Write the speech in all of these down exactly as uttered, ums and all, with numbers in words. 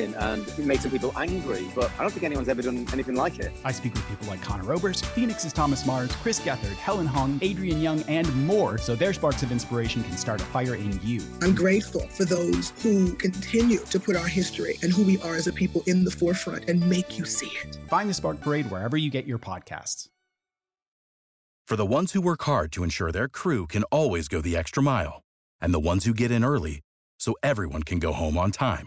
And it makes some people angry, but I don't think anyone's ever done anything like it. I speak with people like Conor Oberst, Phoenix's Thomas Mars, Chris Gethard, Helen Hong, Adrian Young, and more, so their sparks of inspiration can start a fire in you. I'm grateful for those who continue to put our history and who we are as a people in the forefront and make you see it. Find The Spark Parade wherever you get your podcasts. For the ones who work hard to ensure their crew can always go the extra mile, and the ones who get in early so everyone can go home on time.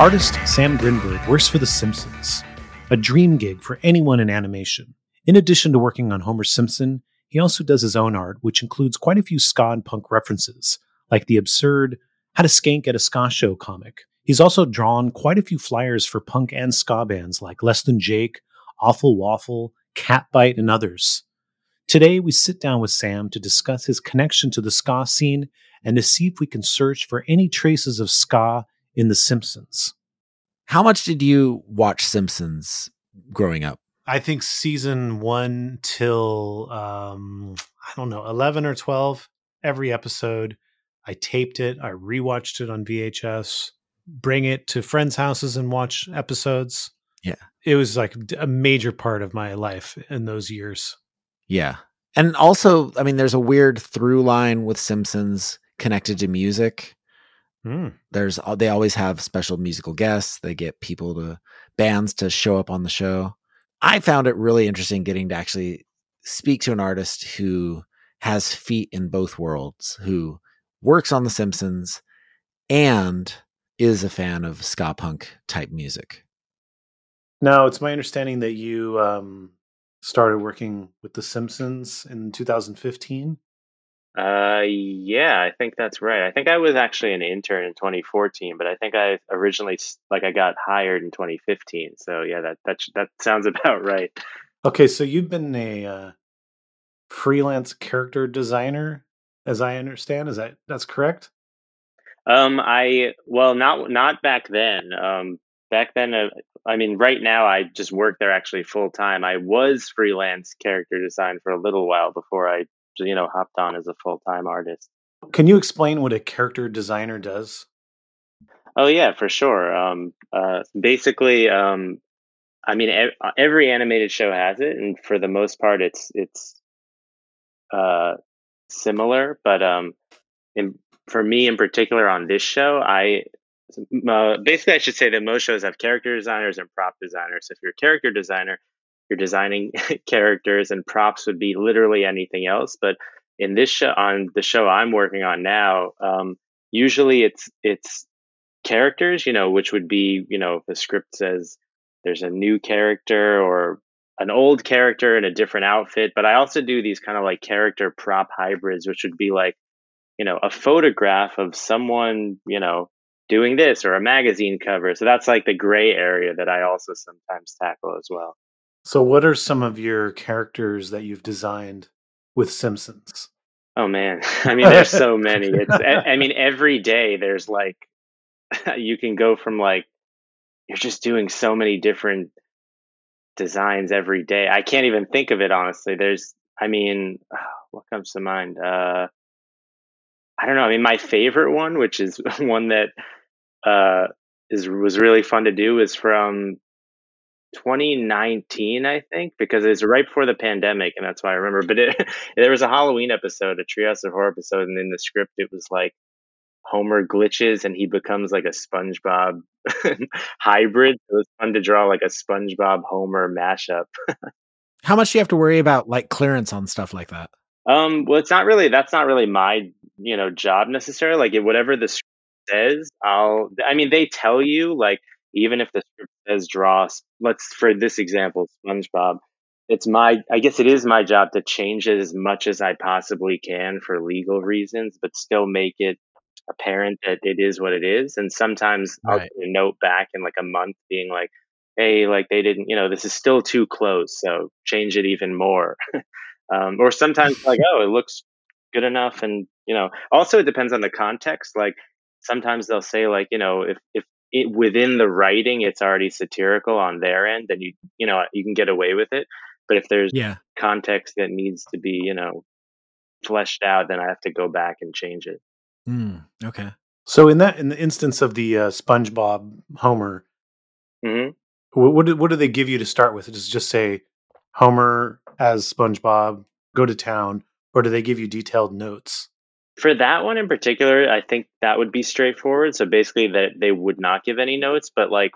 Artist Sam Grinberg works for The Simpsons, a dream gig for anyone in animation. In addition to working on Homer Simpson, he also does his own art, which includes quite a few ska and punk references, like the absurd How to Skank at a Ska Show comic. He's also drawn quite a few flyers for punk and ska bands like Less Than Jake, Awful Waffle, Catbite, and others. Today, we sit down with Sam to discuss his connection to the ska scene and to see if we can search for any traces of ska in The Simpsons. How much did you watch Simpsons growing up? I think season one till, um, I don't know, eleven or twelve, every episode. I taped it. I rewatched it on V H S, bring it to friends' houses and watch episodes. Yeah. It was like a major part of my life in those years. Yeah. And also, I mean, there's a weird through line with Simpsons connected to music. Mm. There's they always have special musical guests. They get people to bands to show up on the show. I found it really interesting getting to actually speak to an artist who has feet in both worlds, who works on The Simpsons and is a fan of ska punk type music. Now, it's my understanding that you um, started working with The Simpsons in two thousand fifteen. Uh, yeah, I think that's right. I think I was actually an intern in twenty fourteen, but I think I originally, like I got hired in twenty fifteen. So yeah, that, that, that sounds about right. Okay. So you've been a uh, freelance character designer, as I understand, is that, that's correct? Um, I, well, not, not back then, um, back then, uh, I mean, right now I just work there actually full time. I was freelance character design for a little while before I you know, hopped on as a full-time artist. Can you explain what a character designer does? Oh, yeah, for sure. Um, uh, basically, um, I mean, ev- every animated show has it, and for the most part, it's it's uh, similar. But um, in, for me in particular on this show, I uh, basically, I should say that most shows have character designers and prop designers. So if you're a character designer, you're designing characters, and props would be literally anything else. But in this show, on the show I'm working on now, um, usually it's it's characters, you know, which would be, you know, if the script says there's a new character or an old character in a different outfit. But I also do these kind of like character prop hybrids, which would be like, you know, a photograph of someone, you know, doing this or a magazine cover. So that's like the gray area that I also sometimes tackle as well. So what are some of your characters that you've designed with Simpsons? Oh, man. I mean, there's so many. It's, I mean, every day there's like, you can go from like, you're just doing so many different designs every day. I can't even think of it, honestly. There's, I mean, what comes to mind? Uh, I don't know. I mean, my favorite one, which is one that uh, is was really fun to do, is from twenty nineteen, I think, because it's right before the pandemic, and that's why I remember. But it, there was a Halloween episode, a Treehouse of Horror episode, and in the script it was like Homer glitches and he becomes like a SpongeBob hybrid. It was fun to draw like a SpongeBob Homer mashup. How much do you have to worry about like clearance on stuff like that? Um, well, it's not really, that's not really my, you know, job necessarily. Like, whatever the script says, I'll, I mean, they tell you, like, even if the script says draw, let's, for this example, SpongeBob, it's my, I guess it is my job to change it as much as I possibly can for legal reasons, but still make it apparent that it is what it is. And sometimes right. I'll get a note back in like a month being like, hey, like they didn't, you know, this is still too close, so change it even more. Um, or sometimes like, oh, it looks good enough. And, you know, also it depends on the context. Like sometimes they'll say like, you know, if, if it, within the writing, it's already satirical on their end, then you, you know, you can get away with it. But if there's yeah. context that needs to be, you know, fleshed out, then I have to go back and change it. Mm, okay. So in that, in the instance of the uh, SpongeBob Homer, mm-hmm. what, what, do, what do they give you to start with? Does it just say Homer as SpongeBob, go to town, or do they give you detailed notes? For that one in particular, I think that would be straightforward. So basically that they would not give any notes, but like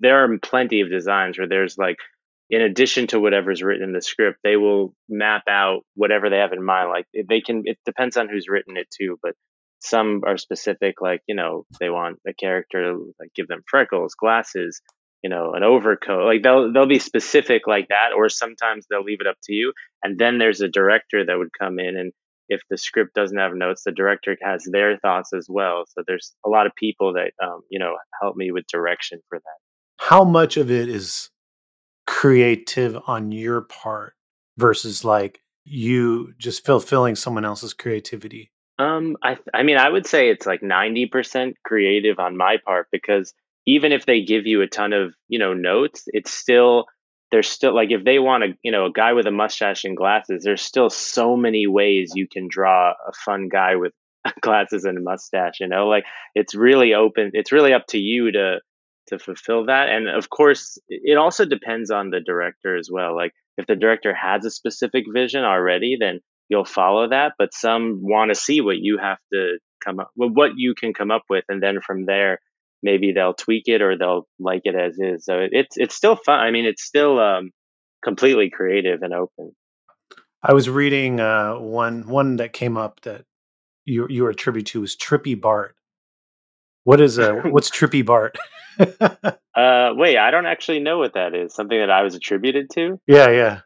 there are plenty of designs where there's like, in addition to whatever's written in the script, they will map out whatever they have in mind. Like they can, it depends on who's written it too, but some are specific, like, you know, they want a character to like give them freckles, glasses, you know, an overcoat, like they'll, they'll be specific like that, or sometimes they'll leave it up to you. And then there's a director that would come in, and if the script doesn't have notes, the director has their thoughts as well. So there's a lot of people that, um, you know, help me with direction for that. How much of it is creative on your part versus like you just fulfilling someone else's creativity? Um, I, I mean, I would say it's like ninety percent creative on my part, because even if they give you a ton of, you know, notes, it's still, there's still like, if they want a, you know, a guy with a mustache and glasses, there's still so many ways you can draw a fun guy with glasses and a mustache, you know, like it's really open. It's really up to you to, to fulfill that. And of course, it also depends on the director as well. Like if the director has a specific vision already, then you'll follow that. But some want to see what you have to come up with, what you can come up with. And then from there, maybe they'll tweak it or they'll like it as is. So it's it's still fun. I mean, it's still um, completely creative and open. I was reading uh, one one that came up that you you were a tribute to was Trippy Bart. What is a what's Trippy Bart? uh, wait, I don't actually know what that is. Something that I was attributed to? Yeah, yeah.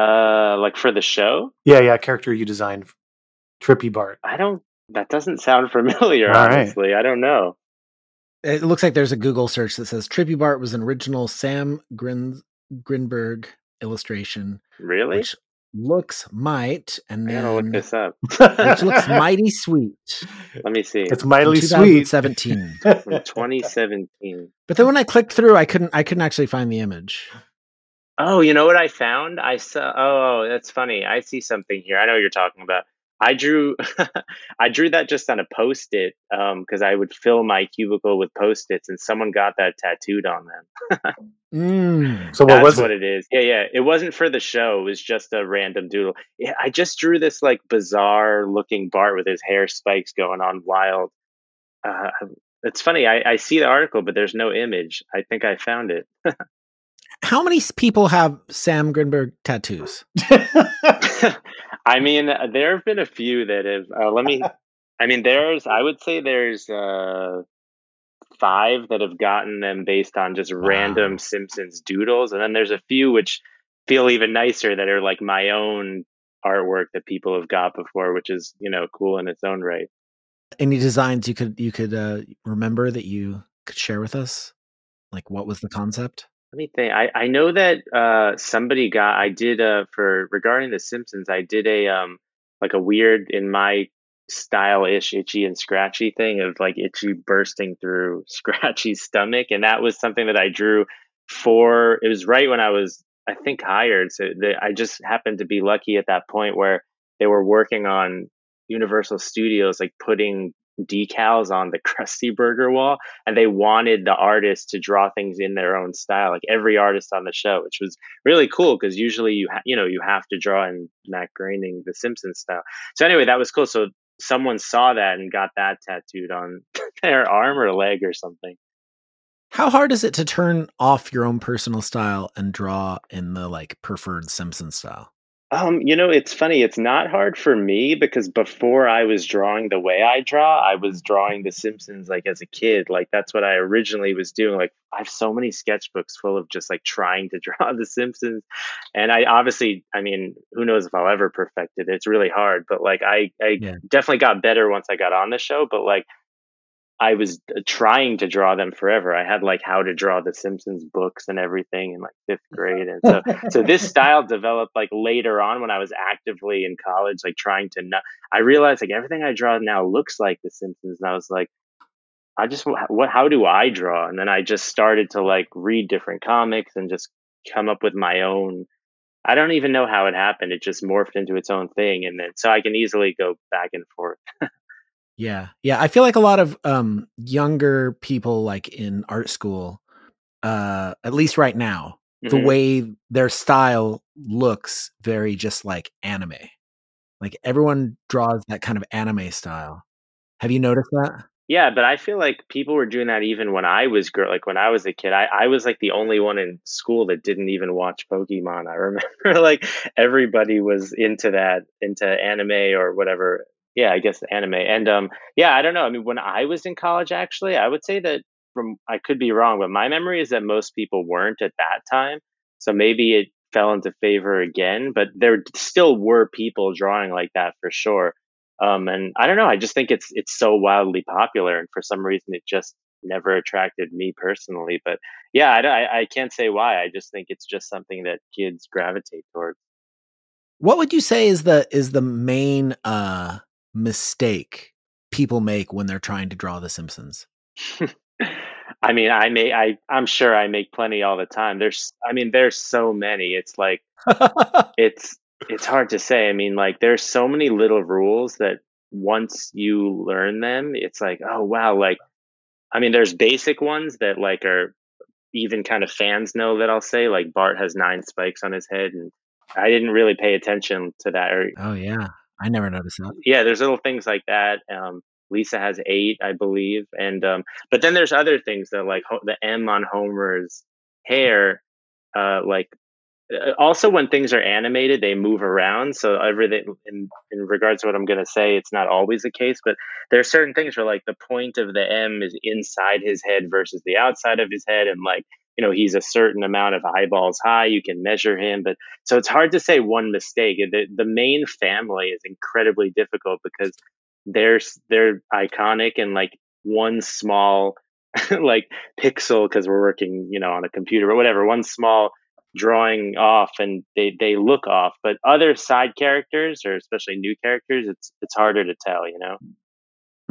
Uh, like for the show? Yeah, yeah. Character you designed, Trippy Bart. I don't. That doesn't sound familiar. All honestly, right. I don't know. It looks like there's a Google search that says Trippy Bart was an original Sam Grin- Grinberg illustration. Really? Which looks might, and then I gotta look this up. Which looks mighty sweet. Let me see. It's mightily sweet. twenty seventeen. twenty seventeen. But then when I clicked through, I couldn't. I couldn't actually find the image. Oh, you know what I found? I saw. Oh, that's funny. I see something here. I know what you're talking about. I drew, I drew that just on a Post-it because um, I would fill my cubicle with Post-its, and someone got that tattooed on them. mm. So what That's was it? what it is? Yeah, yeah. It wasn't for the show. It was just a random doodle. Yeah, I just drew this like bizarre-looking Bart with his hair spikes going on wild. Uh, it's funny. I, I see the article, but there's no image. I think I found it. How many people have Sam Grinberg tattoos? I mean, there have been a few that have, uh, let me, I mean, there's, I would say there's uh, five that have gotten them based on just random wow. Simpsons doodles. And then there's a few which feel even nicer that are like my own artwork that people have got before, which is, you know, cool in its own right. Any designs you could, you could uh, remember that you could share with us? Like what was the concept? Let me think. I, I know that uh, somebody got, I did uh, for regarding The Simpsons, I did a um like a weird in my style ish itchy and scratchy thing of like itchy bursting through Scratchy's stomach. And that was something that I drew for, it was right when I was, I think, hired. So they, I just happened to be lucky at that point where they were working on Universal Studios, like putting decals on the Krusty Burger wall, and they wanted the artists to draw things in their own style, like every artist on the show, which was really cool because usually you ha- you know you have to draw in Matt Groening the Simpsons style. So anyway, that was cool. So someone saw that and got that tattooed on their arm or leg or something. How hard is it to turn off your own personal style and draw in the like preferred Simpsons style? Um, you know, it's funny. It's not hard for me because before I was drawing the way I draw, I was drawing The Simpsons like as a kid. Like that's what I originally was doing. Like I have so many sketchbooks full of just like trying to draw The Simpsons. And I obviously, I mean, who knows if I'll ever perfect it. It's really hard. But like I, I yeah. definitely got better once I got on the show. But like I was trying to draw them forever. I had like how to draw The Simpsons books and everything in like fifth grade. And so, so this style developed like later on when I was actively in college, like trying to not, I realized like everything I draw now looks like The Simpsons. And I was like, I just, what, how do I draw? And then I just started to like read different comics and just come up with my own. I don't even know how it happened. It just morphed into its own thing. And then, so I can easily go back and forth. Yeah. Yeah. I feel like a lot of um, younger people like in art school, uh, at least right now, mm-hmm. the way their style looks very just like anime. Like everyone draws that kind of anime style. Have you noticed that? Yeah. But I feel like people were doing that even when I was girl, like when I was a kid, I, I was like the only one in school that didn't even watch Pokemon. I remember like everybody was into that, into anime or whatever. Yeah, I guess the anime. And um, yeah, I don't know. I mean, when I was in college, actually, I would say that from, I could be wrong, but my memory is that most people weren't at that time. So maybe it fell into favor again, but there still were people drawing like that for sure. Um, and I don't know. I just think it's it's so wildly popular. And for some reason, it just never attracted me personally. But yeah, I, I can't say why. I just think it's just something that kids gravitate towards. What would you say is the is the main... Uh... mistake people make when they're trying to draw The Simpsons? I mean, I may, I, I'm sure I make plenty all the time. There's, I mean, there's so many, it's like, it's, it's hard to say. I mean, like there's so many little rules that once you learn them, it's like, oh wow. Like, I mean, there's basic ones that like are even kind of fans know that I'll say, like Bart has nine spikes on his head. And I didn't really pay attention to that. Or, oh yeah. I never noticed that. Yeah, there's little things like that. Um, Lisa has eight, I believe, and um, but then there's other things that like ho- the M on Homer's hair. Uh, like uh, also when things are animated, they move around. So everything in, in regards to what I'm going to say, it's not always the case. But there are certain things where like the point of the M is inside his head versus the outside of his head, and like you know he's a certain amount of eyeballs high, you can measure him, but so it's hard to say one mistake. The, the main family is incredibly difficult because they're they're iconic, and like one small like pixel, because we're working you know on a computer or whatever, one small drawing off and they they look off. But other side characters, or especially new characters, it's it's harder to tell, you know.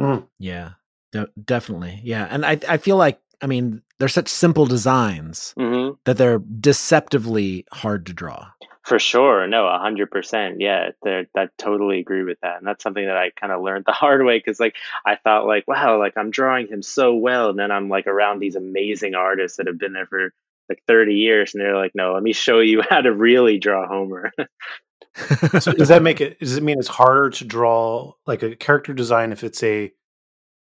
mm. yeah de- definitely yeah and i i feel like I mean, they're such simple designs mm-hmm. that they're deceptively hard to draw. For sure. No, a hundred percent. Yeah. I totally agree with that. And that's something that I kind of learned the hard way. Cause like, I thought like, wow, like I'm drawing him so well. And then I'm like around these amazing artists that have been there for like thirty years. And they're like, no, let me show you how to really draw Homer. So does that make it, does it mean it's harder to draw like a character design if it's a,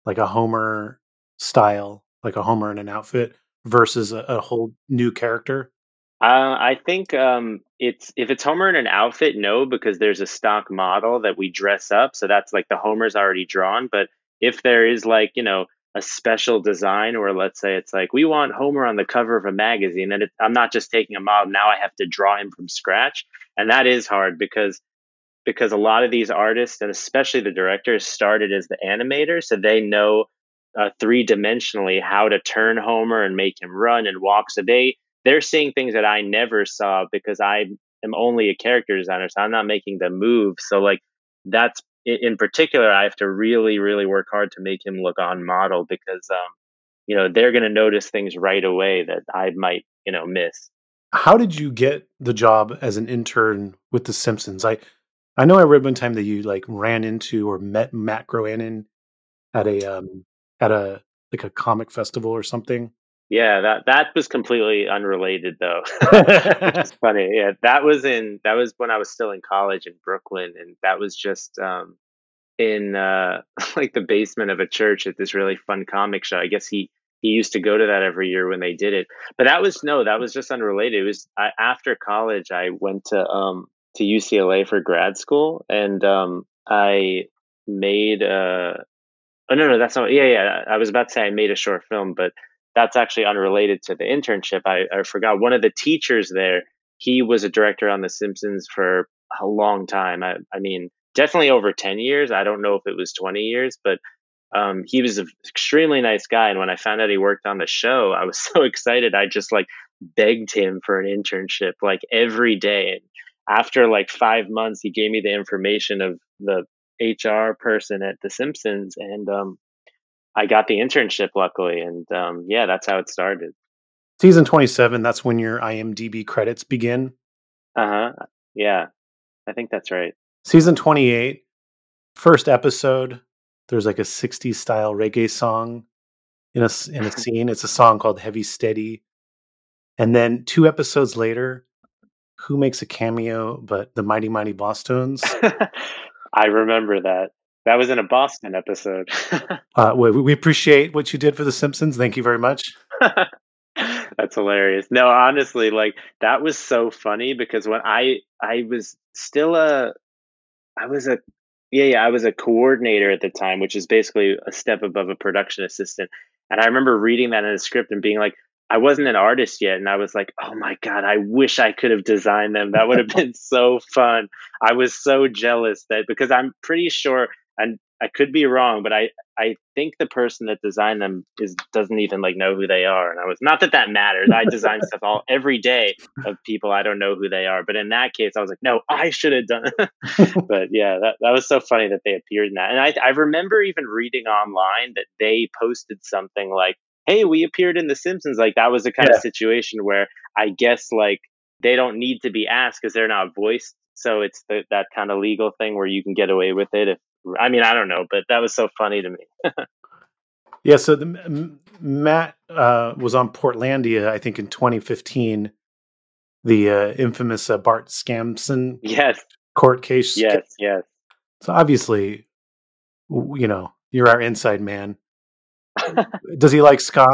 like a Homer style? Like a Homer in an outfit versus a, a whole new character? Uh, I think um, it's if it's Homer in an outfit, no, because there's a stock model that we dress up. So that's like the Homer's already drawn. But if there is like, you know, a special design, or let's say it's like, we want Homer on the cover of a magazine, and it, I'm not just taking a model. Now I have to draw him from scratch. And that is hard because because a lot of these artists, and especially the directors, started as the animators. So they know Uh, three-dimensionally how to turn Homer and make him run and walk. So they they're seeing things that I never saw because I am only a character designer, so I'm not making the move. So like that's in particular, I have to really really work hard to make him look on model because um you know they're going to notice things right away that I might you know miss. How did you get the job as an intern with The Simpsons? I I know I read one time that you like ran into or met Matt Groening at a um, at a like a comic festival or something. Yeah, that that was completely unrelated though. It's funny. Yeah, that was in that was when I was still in college in Brooklyn, and that was just um, in uh, like the basement of a church at this really fun comic show. I guess he he used to go to that every year when they did it. But that was no, that was just unrelated. It was I, after college. I went to um, to U C L A for grad school, and um, I made a. Oh no, no, that's not. Yeah, yeah. I was about to say I made a short film, but that's actually unrelated to the internship. I, I forgot. One of the teachers there, he was a director on The Simpsons for a long time. I, I mean, definitely over ten years. I don't know if it was twenty years, but um, he was an extremely nice guy. And when I found out he worked on the show, I was so excited. I just like begged him for an internship like every day. And after like five months, he gave me the information of the H R person at The Simpsons. And, um, I got the internship, luckily, and um, yeah, that's how it started. Season twenty-seven, that's when your I M D B credits begin? Uh-huh, yeah, I think that's right. Season twenty-eight, first episode, there's like a sixties-style reggae song in a, in a scene. It's a song called Heavy Steady. And then two episodes later, who makes a cameo but the Mighty Mighty Bosstones? I remember that. That was in a Boston episode. uh, we, we appreciate what you did for The Simpsons. Thank you very much. That's hilarious. No, honestly, like that was so funny because when I I was still a, I was a, yeah, yeah, I was a coordinator at the time, which is basically a step above a production assistant. And I remember reading that in the script and being like, I wasn't an artist yet. And I was like, oh my God, I wish I could have designed them. That would have been so fun. I was so jealous that because I'm pretty sure. And I could be wrong, but I, I think the person that designed them is doesn't even like know who they are. And I was not that that matters. I design stuff all every day of people. I don't know who they are. But in that case, I was like, no, I should have done it. But yeah, that, that was so funny that they appeared in that. And I, I remember even reading online that they posted something like, hey, we appeared in The Simpsons. Like that was the kind yeah. of situation where I guess like they don't need to be asked because they're not voiced. So it's the, that kind of legal thing where you can get away with it if, I mean, I don't know, but that was so funny to me. Yeah, so the, M- Matt uh, was on Portlandia, I think, in twenty fifteen, the uh, infamous uh, Bart Scampson yes. court case. Yes, yes. So obviously, you know, you're our inside man. Does he like ska?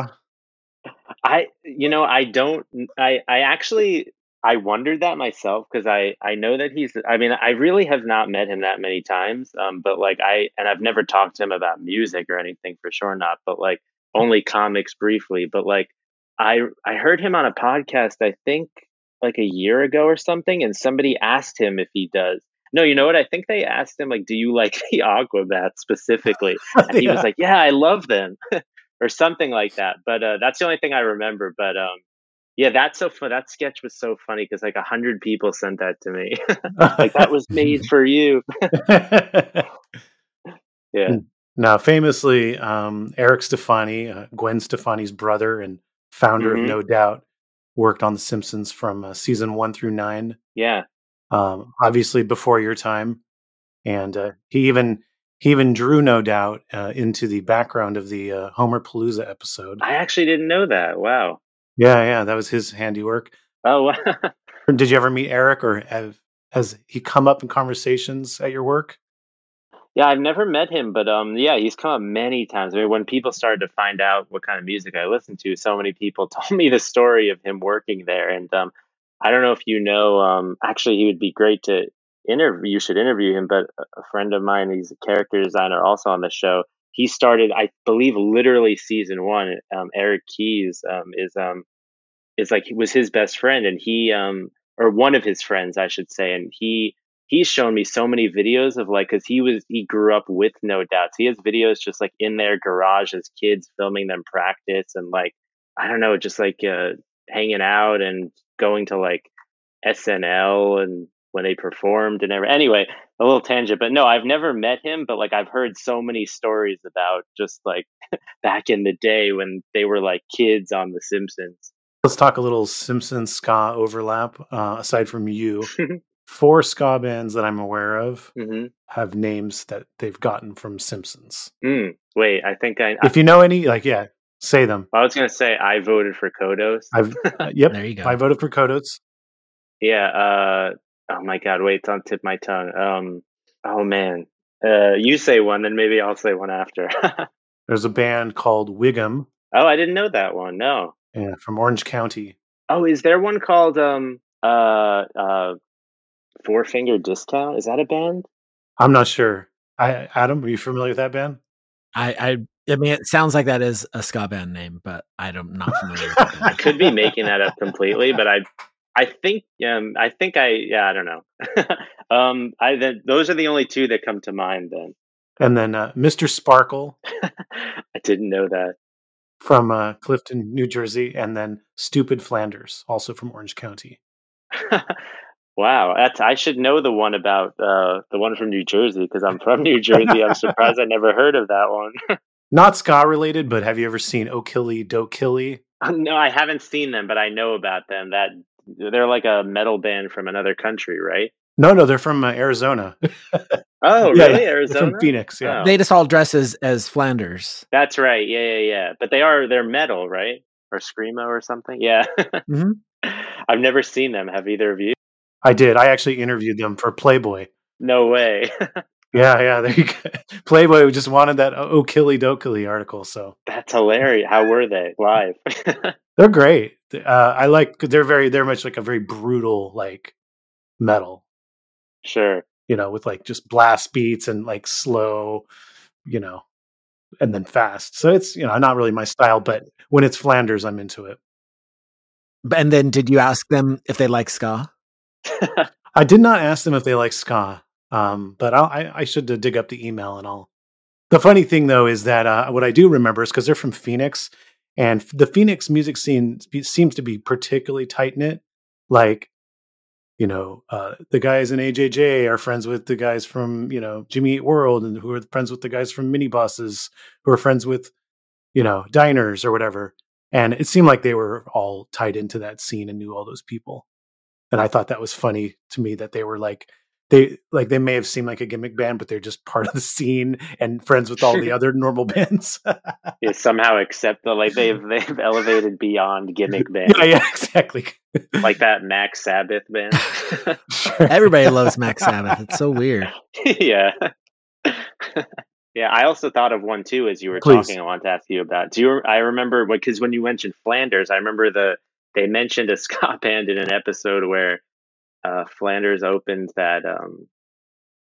I, you know, I don't, I, I actually... I wondered that myself because I, I know that he's, I mean, I really have not met him that many times, um, but like I, and I've never talked to him about music or anything for sure not, but like only comics briefly, but like I, I heard him on a podcast, I think like a year ago or something. And somebody asked him if he does. No, you know what? I think they asked him like, do you like the Aquabats specifically? And he yeah. was like, yeah, I love them or something like that. But uh, that's the only thing I remember. But, um, yeah, that's so fun. That sketch was so funny because like a hundred people sent that to me. Like that was made for you. Yeah. Now, famously, um, Eric Stefani, uh, Gwen Stefani's brother and founder mm-hmm. of No Doubt, worked on The Simpsons from uh, season one through nine. Yeah. Um, obviously, before your time, and uh, he even. He even drew No Doubt uh, into the background of the uh, Homer Palooza episode. I actually didn't know that. Wow. Yeah, yeah, that was his handiwork. Oh, wow. Did you ever meet Eric, or have, has he come up in conversations at your work? Yeah, I've never met him, but um, yeah, he's come up many times. I mean, when people started to find out what kind of music I listened to, so many people told me the story of him working there. And um, I don't know if you know, um, actually, he would be great to interview. You should interview him, but a friend of mine, he's a character designer also on the show. He started, I believe, literally season one. Um, Eric Keyes um, is um, is like he was his best friend, and he um, or one of his friends, I should say. And he he's shown me so many videos of like because he was he grew up with No Doubt. So he has videos just like in their garage as kids filming them practice and like I don't know, just like uh, hanging out and going to like S N L and when they performed and everything. Anyway, a little tangent, but no, I've never met him, but like I've heard so many stories about just like back in the day when they were like kids on The Simpsons. Let's talk a little Simpsons ska overlap, uh, aside from you. four ska bands that I'm aware of mm-hmm. have names that they've gotten from Simpsons. Mm, wait, I think I, I... If you know any, like, yeah, say them. I was going to say, I voted for Kodos. I've, uh, yep, there you go. I voted for Kodos. Yeah, uh... Oh my God, wait, it's on tip of my tongue. Um, oh man. Uh, you say one, then maybe I'll say one after. There's a band called Wiggum. Oh, I didn't know that one, no. Yeah, from Orange County. Oh, is there one called um uh uh Four Finger Discount? Is that a band? I'm not sure. I Adam, are you familiar with that band? I I I mean, it sounds like that is a ska band name, but I'm not familiar with that. I could be making that up completely, but I I think, um, I think I, yeah, I don't know. um, I, th- those are the only two that come to mind then. And then, uh, Mister Sparkle. I didn't know that. From, uh, Clifton, New Jersey. And then Stupid Flanders, also from Orange County. Wow. That's, I should know the one about, uh, the one from New Jersey, because I'm from New Jersey. I'm surprised I never heard of that one. Not ska related, but have you ever seen Okilly Dokilly? Uh, no, I haven't seen them, but I know about them. That They're like a metal band from another country, right? No, no, they're from uh, Arizona. Oh, yeah, really? Arizona? From Phoenix, yeah. Oh. They just all dress as, as Flanders. That's right. Yeah, yeah, yeah. But they are, they're metal, right? Or screamo or something? Yeah. Mm-hmm. I've never seen them. Have either of you? I did. I actually interviewed them for Playboy. No way. Yeah, yeah. There you go. Playboy just wanted that Okilly Dokilly article, so. That's hilarious. How were they live? They're great. Uh, I like, they're very, they're much like a very brutal, like metal. Sure. You know, with like just blast beats and like slow, you know, and then fast. So it's, you know, not really my style, but when it's Flanders, I'm into it. And then did you ask them if they like ska? I did not ask them if they like ska. Um, but I'll, I, I should dig up the email and all. The funny thing though, is that, uh, what I do remember is because they're from Phoenix. And the Phoenix music scene seems to be particularly tight-knit. Like, you know, uh, the guys in A J J are friends with the guys from, you know, Jimmy Eat World, and who are friends with the guys from Minibosses, who are friends with, you know, Diners or whatever. And it seemed like they were all tied into that scene and knew all those people. And I thought that was funny to me that they were like, they like they may have seemed like a gimmick band, but they're just part of the scene and friends with all the other normal bands. Yeah, somehow accept the like they've they've elevated beyond gimmick bands. Yeah, yeah, exactly. Like that Max Sabbath band. Everybody loves Max Sabbath. It's so weird. Yeah. Yeah, I also thought of one too as you were Please. talking. I wanted to ask you about. Do you? I remember because when you mentioned Flanders, I remember the they mentioned a ska band in an episode where. Uh, Flanders opened that um,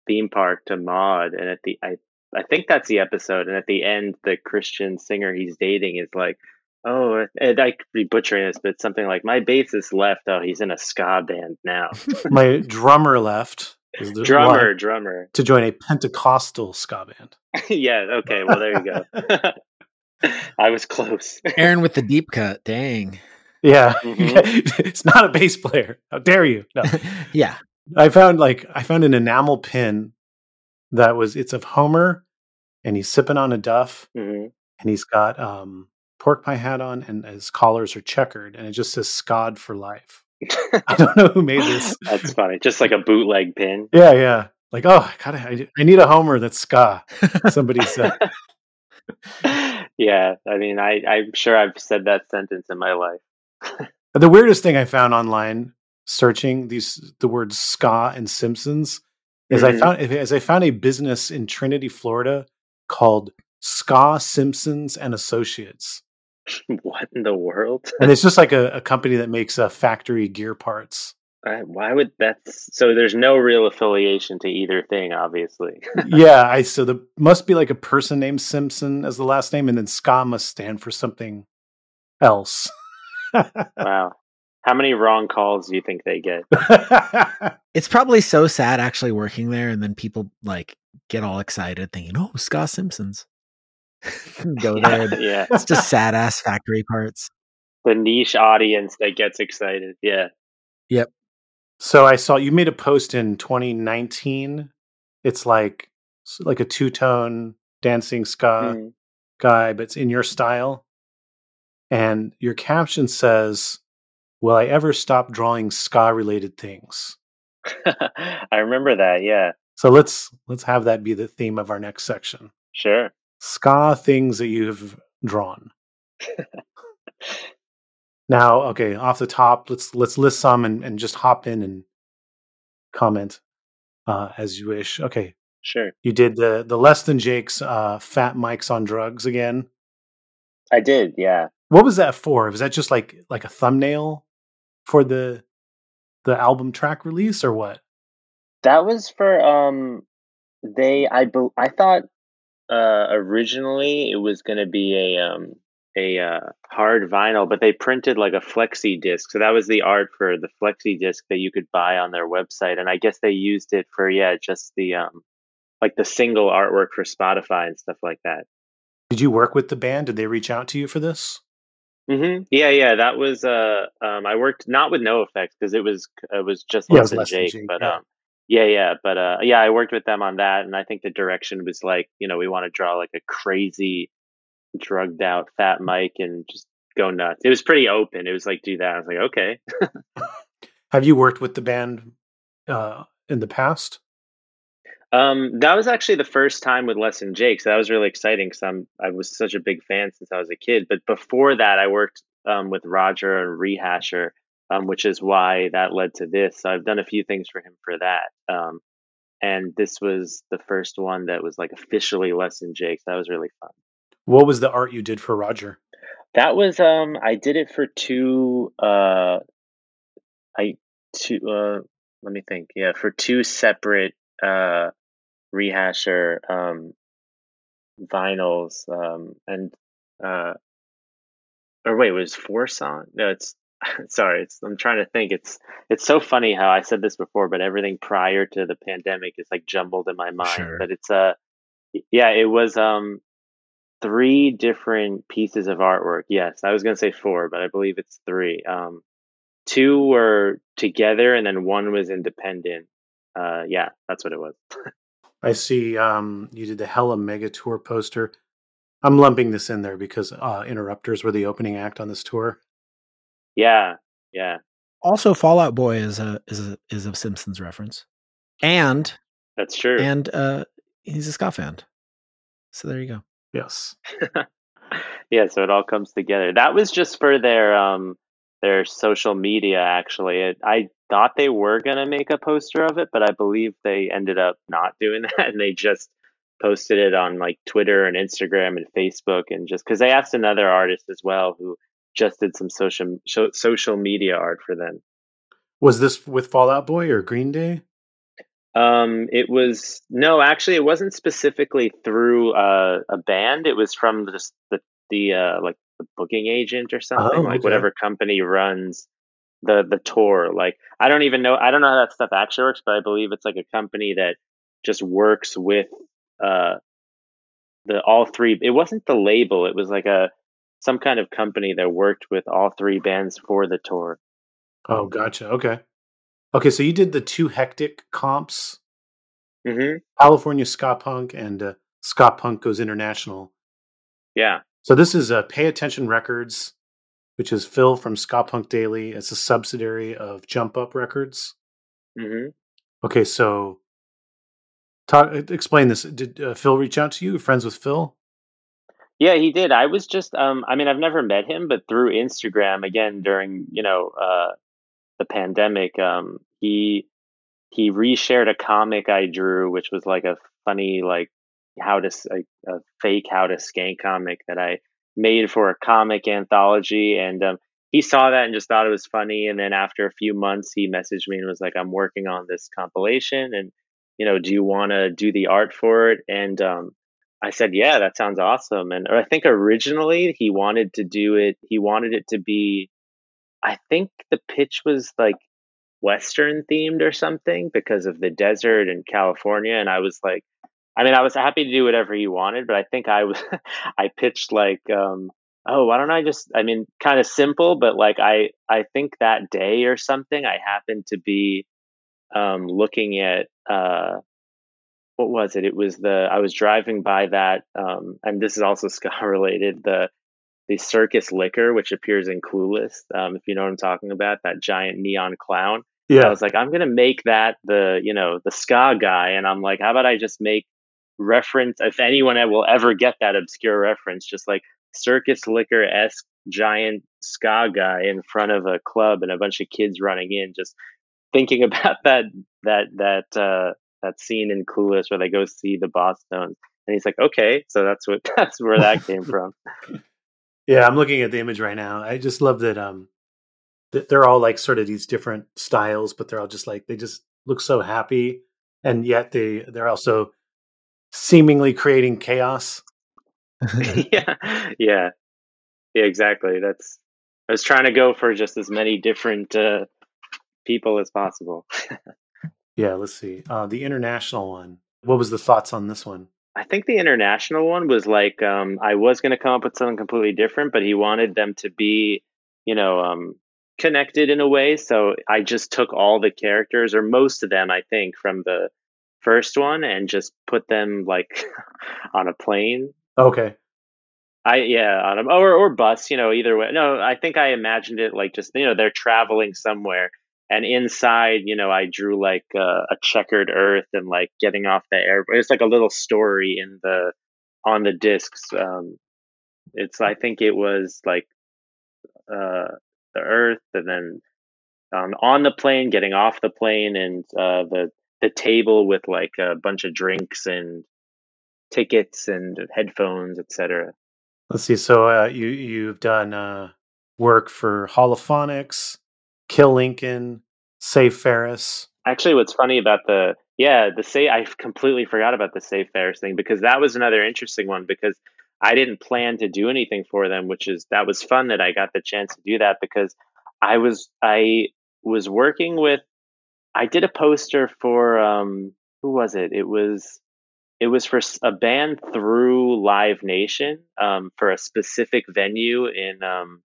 theme park to Maude, and at the I, I think that's the episode. And at the end, the Christian singer he's dating is like, "Oh, and I could be butchering this, but something like my bassist left. Oh, he's in a ska band now. My drummer left. Is the drummer, drummer to join a Pentecostal ska band. Yeah. Okay. Well, there you go. I was close. Aaron with the deep cut. Dang. Yeah, mm-hmm. It's not a bass player. How dare you? No. Yeah, I found like I found an enamel pin that was it's of Homer, and he's sipping on a Duff, mm-hmm. and he's got um pork pie hat on, and his collars are checkered, and it just says "Scod for life." I don't know who made this. That's funny. Just like a bootleg pin. Yeah, yeah. Like oh, God, I, I need a Homer that's ska. Somebody said. Yeah, I mean, I I'm sure I've said that sentence in my life. The weirdest thing I found online searching these the words ska and Simpsons is mm-hmm. I found as I found a business in Trinity, Florida called Ska Simpsons and Associates. What in the world? And it's just like a, a company that makes uh, factory gear parts. Uh, why would that? So there's no real affiliation to either thing, obviously. Yeah, I so the must be like a person named Simpson as the last name, and then ska must stand for something else. Wow. How many wrong calls do you think they get? It's probably so sad actually working there, and then people like get all excited thinking, oh, ska Simpsons. Go there. Yeah. It's just sad ass factory parts. The niche audience that gets excited. Yeah. Yep. So I saw you made a post in twenty nineteen. It's like it's like a two-tone dancing ska mm. guy, but it's in your style. And your caption says, "Will I ever stop drawing ska-related things?" I remember that, yeah. So let's let's have that be the theme of our next section. Sure. Ska things that you've drawn. Now, okay, off the top, let's let's list some and, and just hop in and comment uh, as you wish. Okay. Sure. You did the the Less Than Jake's uh, Fat Mike's on Drugs again. I did, yeah. What was that for? Was that just like like a thumbnail for the the album track release or what? That was for um they I be- I thought uh, originally it was going to be a um a uh, hard vinyl, but they printed like a flexi disc. So that was the art for the flexi disc that you could buy on their website, and I guess they used it for yeah, just the um like the single artwork for Spotify and stuff like that. Did you work with the band? Did they reach out to you for this? Mm-hmm. Yeah, yeah. That was uh, um, I worked not with N O F X because it was it was just yeah, Less Than Jake, Jake, but yeah. um, yeah, yeah. But uh, yeah, I worked with them on that, and I think the direction was like, you know, we want to draw like a crazy, drugged out Fat Mike and just go nuts. It was pretty open. It was like, do that. I was like, okay. Have you worked with the band uh, in the past? Um, that was actually the first time with Less Than Jake, so that was really exciting because I'm I was such a big fan since I was a kid. But before that, I worked um, with Roger and Rehasher, um, which is why that led to this. So I've done a few things for him for that, um, and this was the first one that was like officially Less Than Jake. So that was really fun. What was the art you did for Roger? That was um, I did it for two. Uh, I two. Uh, let me think. Yeah, for two separate. Uh, Rehasher um vinyls um and uh or wait it was four songs no it's sorry it's I'm trying to think it's it's so funny how I said this before but everything prior to the pandemic is like jumbled in my mind. Sure. But it's uh yeah it was um three different pieces of artwork. Yes, I was gonna say four but I believe it's three. Um two were together and then one was independent. Uh, yeah, that's what it was. I see. Um, you did the Hella Mega Tour poster. I'm lumping this in there because uh, Interrupters were the opening act on this tour. Yeah, yeah. Also, Fall Out Boy is a is a, is a Simpsons reference, and that's true. And uh, he's a ska fan, so there you go. Yes. Yeah. So it all comes together. That was just for their um their social media. Actually, it, I. thought they were going to make a poster of it, but I believe they ended up not doing that. And they just posted it on like Twitter and Instagram and Facebook. And just because they asked another artist as well, who just did some social so, social media art for them. Was this with Fall Out Boy or Green Day? Um, it was no, actually it wasn't specifically through uh, a band. It was from just the, the uh, like the booking agent or something. Oh, okay. Like whatever company runs the the tour. Like I don't even know I don't know how that stuff actually works, but I believe it's like a company that just works with uh the all three. It wasn't the label, it was like a some kind of company that worked with all three bands for the tour. Oh, gotcha. Okay. Okay, so you did the two hectic comps. Mm-hmm. California Ska Punk and uh, Ska Punk Goes International. Yeah. So this is uh, Pay Attention Records, which is Phil from Ska Punk Daily. It's a subsidiary of Jump Up Records. Mm-hmm. Okay, so talk, explain this. Did uh, Phil reach out to you? Friends with Phil? Yeah, he did. I was just, um, I mean, I've never met him, but through Instagram, again, during, you know, uh, the pandemic, um, he he reshared a comic I drew, which was like a funny, like, how to, like, a fake how to skank comic that I made for a comic anthology, and um, he saw that and just thought it was funny. And then after a few months, he messaged me and was like, "I'm working on this compilation, and you know, do you want to do the art for it?" And um, I said, "Yeah, that sounds awesome." And or I think originally he wanted to do it. He wanted it to be, I think the pitch was like Western themed or something because of the desert in California. And I was like, I mean, I was happy to do whatever he wanted, but I think I was, I pitched like, um, oh, why don't I just, I mean, kind of simple, but like, I, I think that day or something, I happened to be, um, looking at, uh, what was it? It was the, I was driving by that, um, and this is also ska related, the, the circus liquor, which appears in Clueless. Um, if you know what I'm talking about, that giant neon clown. Yeah. I was like, I'm going to make that the, you know, the ska guy. And I'm like, how about I just make reference, if anyone will ever get that obscure reference, just like circus liquor-esque giant ska guy in front of a club and a bunch of kids running in, just thinking about that, that, that, uh, that scene in Clueless where they go see the Bosstones. And he's like, okay, so that's what, that's where that came from. Yeah. I'm looking at the image right now. I just love that. Um, They're all like sort of these different styles, but they're all just like, they just look so happy. And yet they, they're also seemingly creating chaos. yeah. yeah. Yeah, exactly. That's, I was trying to go for just as many different uh, people as possible. yeah. Let's see. Uh, the international one. What was the thoughts on this one? I think the international one was like, um, I was going to come up with something completely different, but he wanted them to be, you know, um, connected in a way, so I just took all the characters, or most of them I think, from the first one and just put them like on a plane. Okay. I yeah on a, or or bus, you know, either way. No, I think I imagined it like, just, you know, they're traveling somewhere, and inside, you know, I drew like uh, a checkered earth and like getting off the air. It's like a little story in the on the discs. Um it's I think it was like uh the earth, and then um, on the plane, getting off the plane, and uh, the the table with like a bunch of drinks and tickets and headphones, et cetera. Let's see. So uh, you you've done uh, work for Holophonics, Kill Lincoln, Save Ferris. Actually, what's funny about the yeah the say I completely forgot about the Save Ferris thing, because that was another interesting one, because I didn't plan to do anything for them, which is, that was fun that I got the chance to do that, because I was, I was working with, I did a poster for, um, who was it? It was, it was for a band through Live Nation, um, for a specific venue in, um,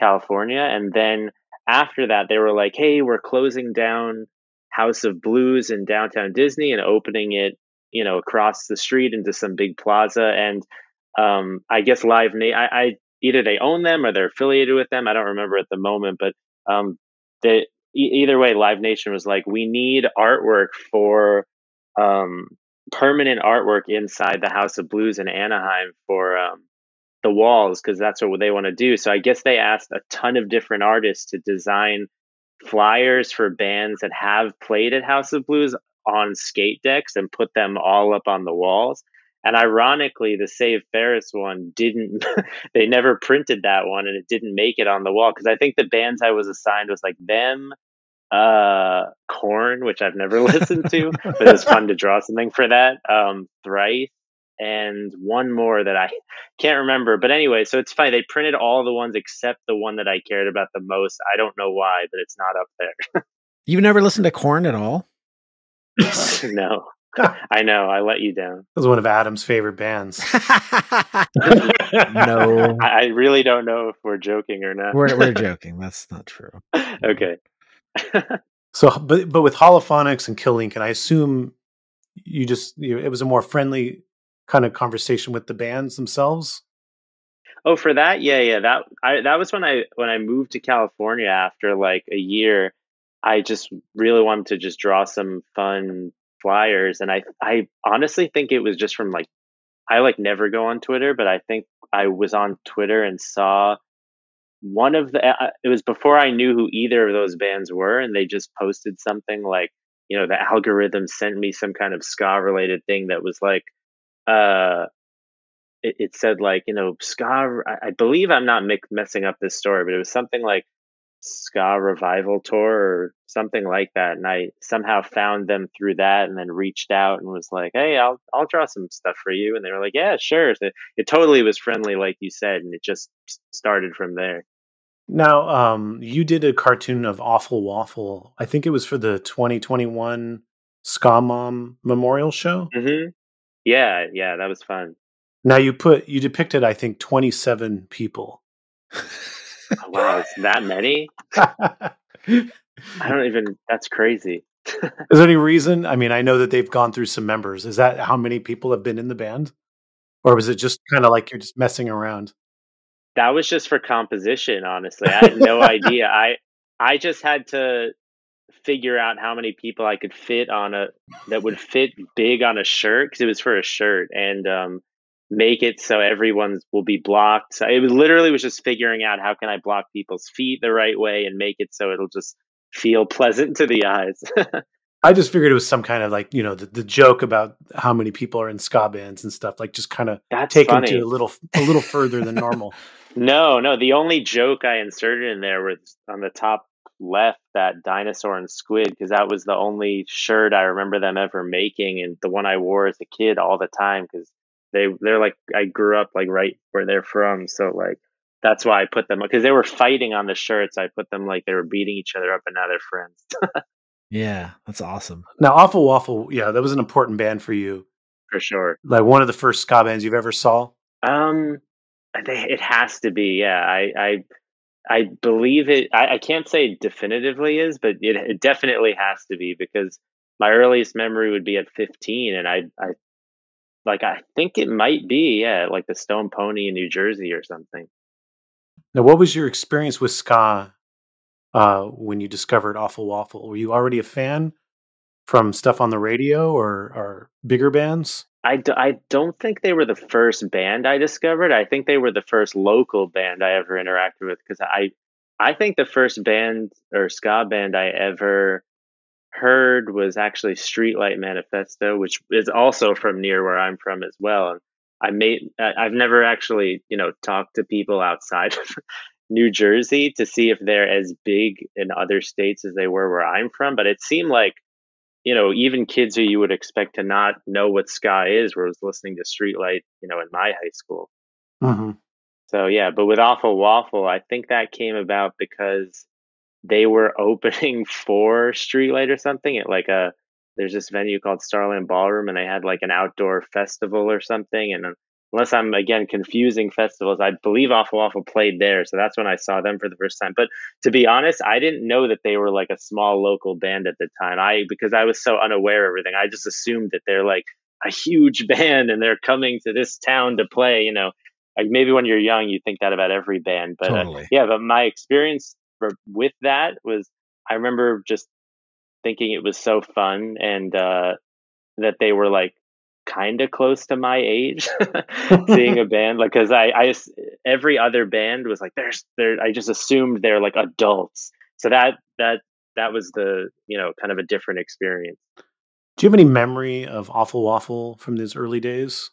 California. And then after that, they were like, hey, we're closing down House of Blues in downtown Disney and opening it, you know, across the street into some big plaza. And Um, I guess Live Nation, I, I either they own them or they're affiliated with them. I don't remember at the moment, but um, the e- either way, Live Nation was like, we need artwork for um, permanent artwork inside the House of Blues in Anaheim for um, the walls, because that's what they want to do. So I guess they asked a ton of different artists to design flyers for bands that have played at House of Blues on skate decks and put them all up on the walls. And ironically, the Save Ferris one didn't, they never printed that one, and it didn't make it on the wall. Cause I think the bands I was assigned was like them, uh, Korn, which I've never listened to, but it was fun to draw something for that. Um, Thrice, and one more that I can't remember, but anyway, so it's fine. They printed all the ones except the one that I cared about the most. I don't know why, but it's not up there. You've never listened to Korn at all? uh, no. I know, I let you down. It was one of Adam's favorite bands. no. I really don't know if we're joking or not. we're we're joking. That's not true. Okay. so but but with Holophonics and Kill Lincoln, I assume you just you, it was a more friendly kind of conversation with the bands themselves. Oh, for that? Yeah, yeah. That I that was when I when I moved to California after like a year. I just really wanted to just draw some fun flyers, and I I honestly think it was just from like, I like never go on Twitter, but I think I was on Twitter and saw one of the uh, it was before I knew who either of those bands were, and they just posted something like, you know, the algorithm sent me some kind of ska related thing that was like uh it, it said like, you know, ska, I, I believe I'm not mic- messing up this story, but it was something like ska revival tour or something like that, and I somehow found them through that, and then reached out and was like, hey, I'll I'll draw some stuff for you, and they were like, yeah, sure. So it totally was friendly, like you said, and it just started from there. Now um you did a cartoon of Awful Waffle. I think it was for the twenty twenty-one Ska Mom Memorial Show. Mm-hmm. yeah yeah that was fun. Now you put you depicted I think twenty-seven people. Oh, wow, it's that many? I don't even, that's crazy. Is there any reason? I mean, I know that they've gone through some members. Is that how many people have been in the band? Or was it just kind of like you're just messing around? That was just for composition, honestly. I had no idea. I I just had to figure out how many people I could fit on a, that would fit big on a shirt, because it was for a shirt, and um, make it so everyone's will be blocked. So it was literally was just figuring out how can I block people's feet the right way and make it so it'll just feel pleasant to the eyes. I just figured it was some kind of like, you know, the, the joke about how many people are in ska bands and stuff, like just kind of taken to a little, a little further than normal. No, no. The only joke I inserted in there was on the top left, that dinosaur and squid, because that was the only shirt I remember them ever making. And the one I wore as a kid all the time, because they, they're like, I grew up like right where they're from. So like, that's why I put them, because they were fighting on the shirts. I put them like they were beating each other up, and now they're friends. Yeah, that's awesome. Now, Awful Waffle, yeah, that was an important band for you. For sure. Like one of the first ska bands you've ever saw? Um, they, it has to be, yeah. I I, I believe it, I, I can't say it definitively is, but it, it definitely has to be, because my earliest memory would be at fifteen, and I, I like, I think it might be, yeah, like the Stone Pony in New Jersey or something. Now, what was your experience with ska uh, when you discovered Awful Waffle? Were you already a fan from stuff on the radio or, or bigger bands? I, d- I don't think they were the first band I discovered. I think they were the first local band I ever interacted with, because I, I think the first band or ska band I ever heard was actually Streetlight Manifesto, which is also from near where I'm from as well. I made, I've never actually, you know, talked to people outside of New Jersey to see if they're as big in other states as they were where I'm from. But it seemed like, you know, even kids who you would expect to not know what ska is were listening to Streetlight, you know, in my high school. Mm-hmm. So, yeah, but with Awful Waffle, I think that came about because they were opening for Streetlight or something at like a, there's this venue called Starland Ballroom, and they had like an outdoor festival or something. And unless I'm, again, confusing festivals, I believe Awful Waffle played there. So that's when I saw them for the first time. But to be honest, I didn't know that they were like a small local band at the time. I, because I was so unaware of everything, I just assumed that they're like a huge band and they're coming to this town to play, you know, like maybe when you're young, you think that about every band, but totally. uh, yeah, but my experience for, with that was, I remember just thinking it was so fun, and uh, that they were like kind of close to my age. Seeing a band like, because I, I every other band was like, there's there. I just assumed they're like adults. So that that that was the, you know, kind of a different experience. Do you have any memory of Awful Waffle from those early days?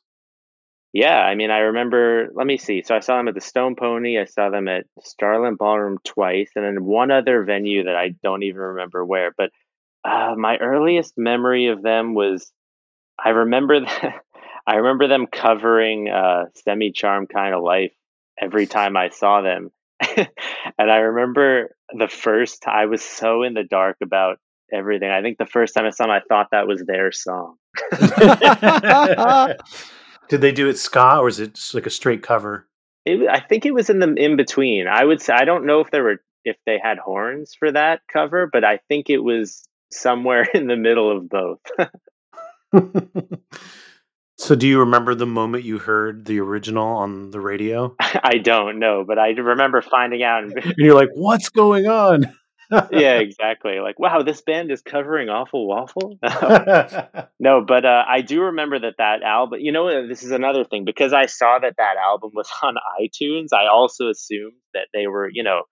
Yeah, I mean, I remember. Let me see. So I saw them at the Stone Pony. I saw them at Starland Ballroom twice, and then one other venue that I don't even remember where, but. Uh, my earliest memory of them was, I remember, th- I remember them covering uh, "Semi Charm Kind of Life" every time I saw them, and I remember the first. I was so in the dark about everything. I think the first time I saw them, I thought that was their song. Did they do it ska, or is it just like a straight cover? It, I think it was in the in between. I would say, I don't know if there were if they had horns for that cover, but I think it was somewhere in the middle of both. So do you remember the moment you heard the original on the radio? I don't know, but I remember finding out. And, and you're like, what's going on? Yeah, exactly. Like, wow, this band is covering Awful Waffle? No, but uh, I do remember that that album, you know, this is another thing, because I saw that that album was on iTunes. I also assumed that they were, you know,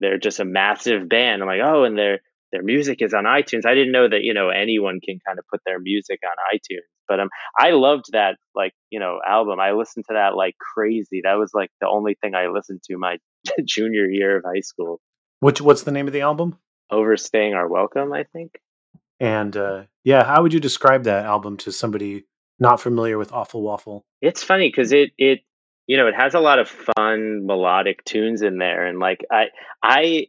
they're just a massive band. I'm like, oh, and they're, their music is on iTunes. I didn't know that, you know, anyone can kind of put their music on iTunes. But um, I loved that, like, you know, album. I listened to that like crazy. That was like the only thing I listened to my junior year of high school. Which, what's the name of the album? Overstaying Our Welcome, I think. And uh, yeah, how would you describe that album to somebody not familiar with Awful Waffle? It's funny because it, it, you know, it has a lot of fun melodic tunes in there. And like, I, I,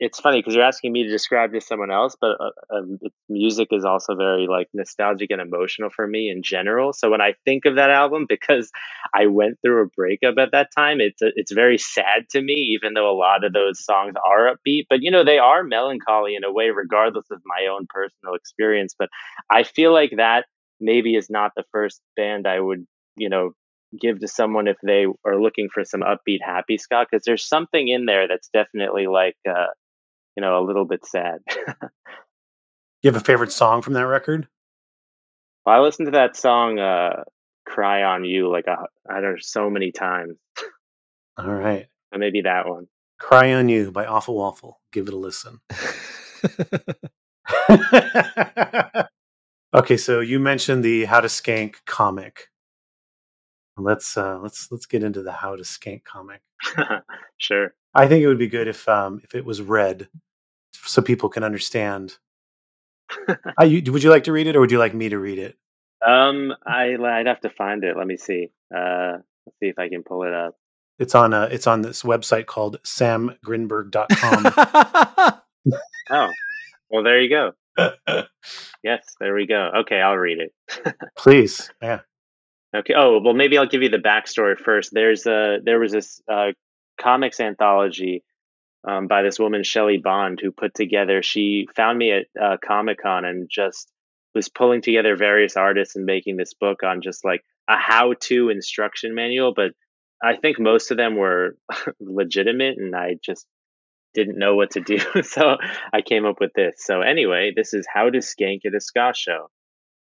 it's funny because you're asking me to describe to someone else, but uh, um, music is also very like nostalgic and emotional for me in general. So when I think of that album, because I went through a breakup at that time, it's a, it's very sad to me, even though a lot of those songs are upbeat. But, you know, they are melancholy in a way, regardless of my own personal experience. But I feel like that maybe is not the first band I would, you know, give to someone if they are looking for some upbeat, happy ska, because there's something in there that's definitely like, uh, you know, a little bit sad. you have a favorite song from that record? Well, I listened to that song, uh, Cry On You, like, a, I don't know, so many times. All right. Or maybe that one. Cry On You by Awful Waffle. Give it a listen. Okay, so you mentioned the How to Skank comic. Let's uh, let's let's get into the How to Skank comic. Sure. I think it would be good if um, if it was read so people can understand. uh, you, would you like to read it, or would you like me to read it? Um, I I'd have to find it. Let me see. Uh, let's see if I can pull it up. It's on uh it's on this website called sam grinberg dot com. Oh, well, there you go. Yes, there we go. Okay, I'll read it. Please. Yeah. Okay. Oh, well, maybe I'll give you the backstory first. There's a, there was this uh, comics anthology um, by this woman, Shelley Bond, who put together, she found me at uh, Comic-Con and just was pulling together various artists and making this book on just like a how-to instruction manual. But I think most of them were legitimate, and I just didn't know what to do. So I came up with this. So anyway, this is How to Skank at a Ska Show.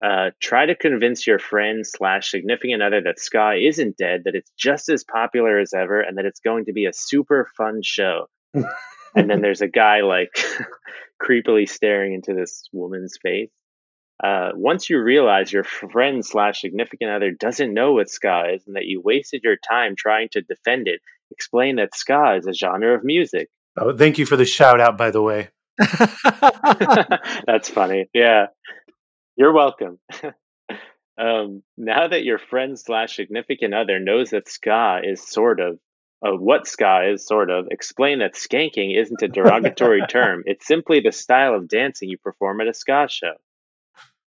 Uh, try to convince your friend slash significant other that ska isn't dead, that it's just as popular as ever, and that it's going to be a super fun show. And then there's a guy like creepily staring into this woman's face. Uh, once you realize your friend slash significant other doesn't know what ska is and that you wasted your time trying to defend it, explain that ska is a genre of music. Oh, thank you for the shout out, by the way. That's funny. Yeah. You're welcome. um, now that your friend slash significant other knows that ska is sort of, uh, what ska is sort of, explain that skanking isn't a derogatory term. It's simply the style of dancing you perform at a ska show.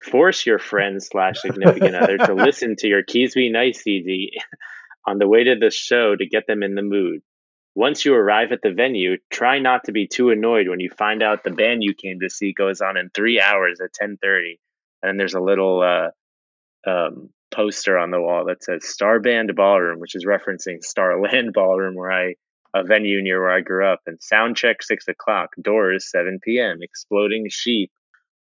Force your friend slash significant other to listen to your Keys Be Nice C D on the way to the show to get them in the mood. Once you arrive at the venue, try not to be too annoyed when you find out the band you came to see goes on in three hours at ten thirty. And there's a little uh, um, poster on the wall that says Star Band Ballroom, which is referencing Starland Ballroom, where I, a venue near where I grew up. And soundcheck six o'clock, doors seven p.m., exploding sheep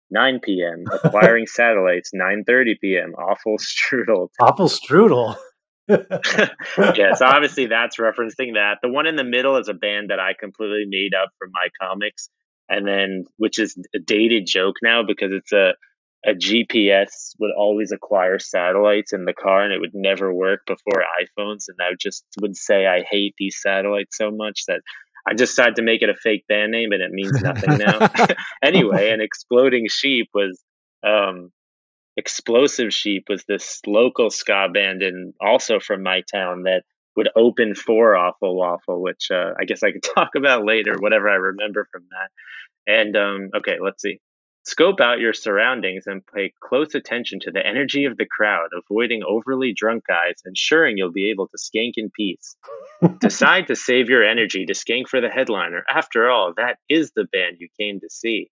nine p.m., acquiring satellites nine thirty p.m., awful strudel. Awful strudel? Yes, obviously that's referencing that. The one in the middle is a band that I completely made up from my comics, and then which is a dated joke now because it's a a G P S would always acquire satellites in the car, and it would never work before iPhones. And I just would say, I hate these satellites so much that I just decided to make it a fake band name, and it means nothing now. Anyway, and Exploding Sheep was, um, Explosive Sheep was this local ska band, and also from my town, that would open for Awful Waffle, which uh, I guess I could talk about later, whatever I remember from that. And um, okay, let's see. Scope out your surroundings and pay close attention to the energy of the crowd, avoiding overly drunk guys, ensuring you'll be able to skank in peace. Decide to save your energy to skank for the headliner. After all, that is the band you came to see.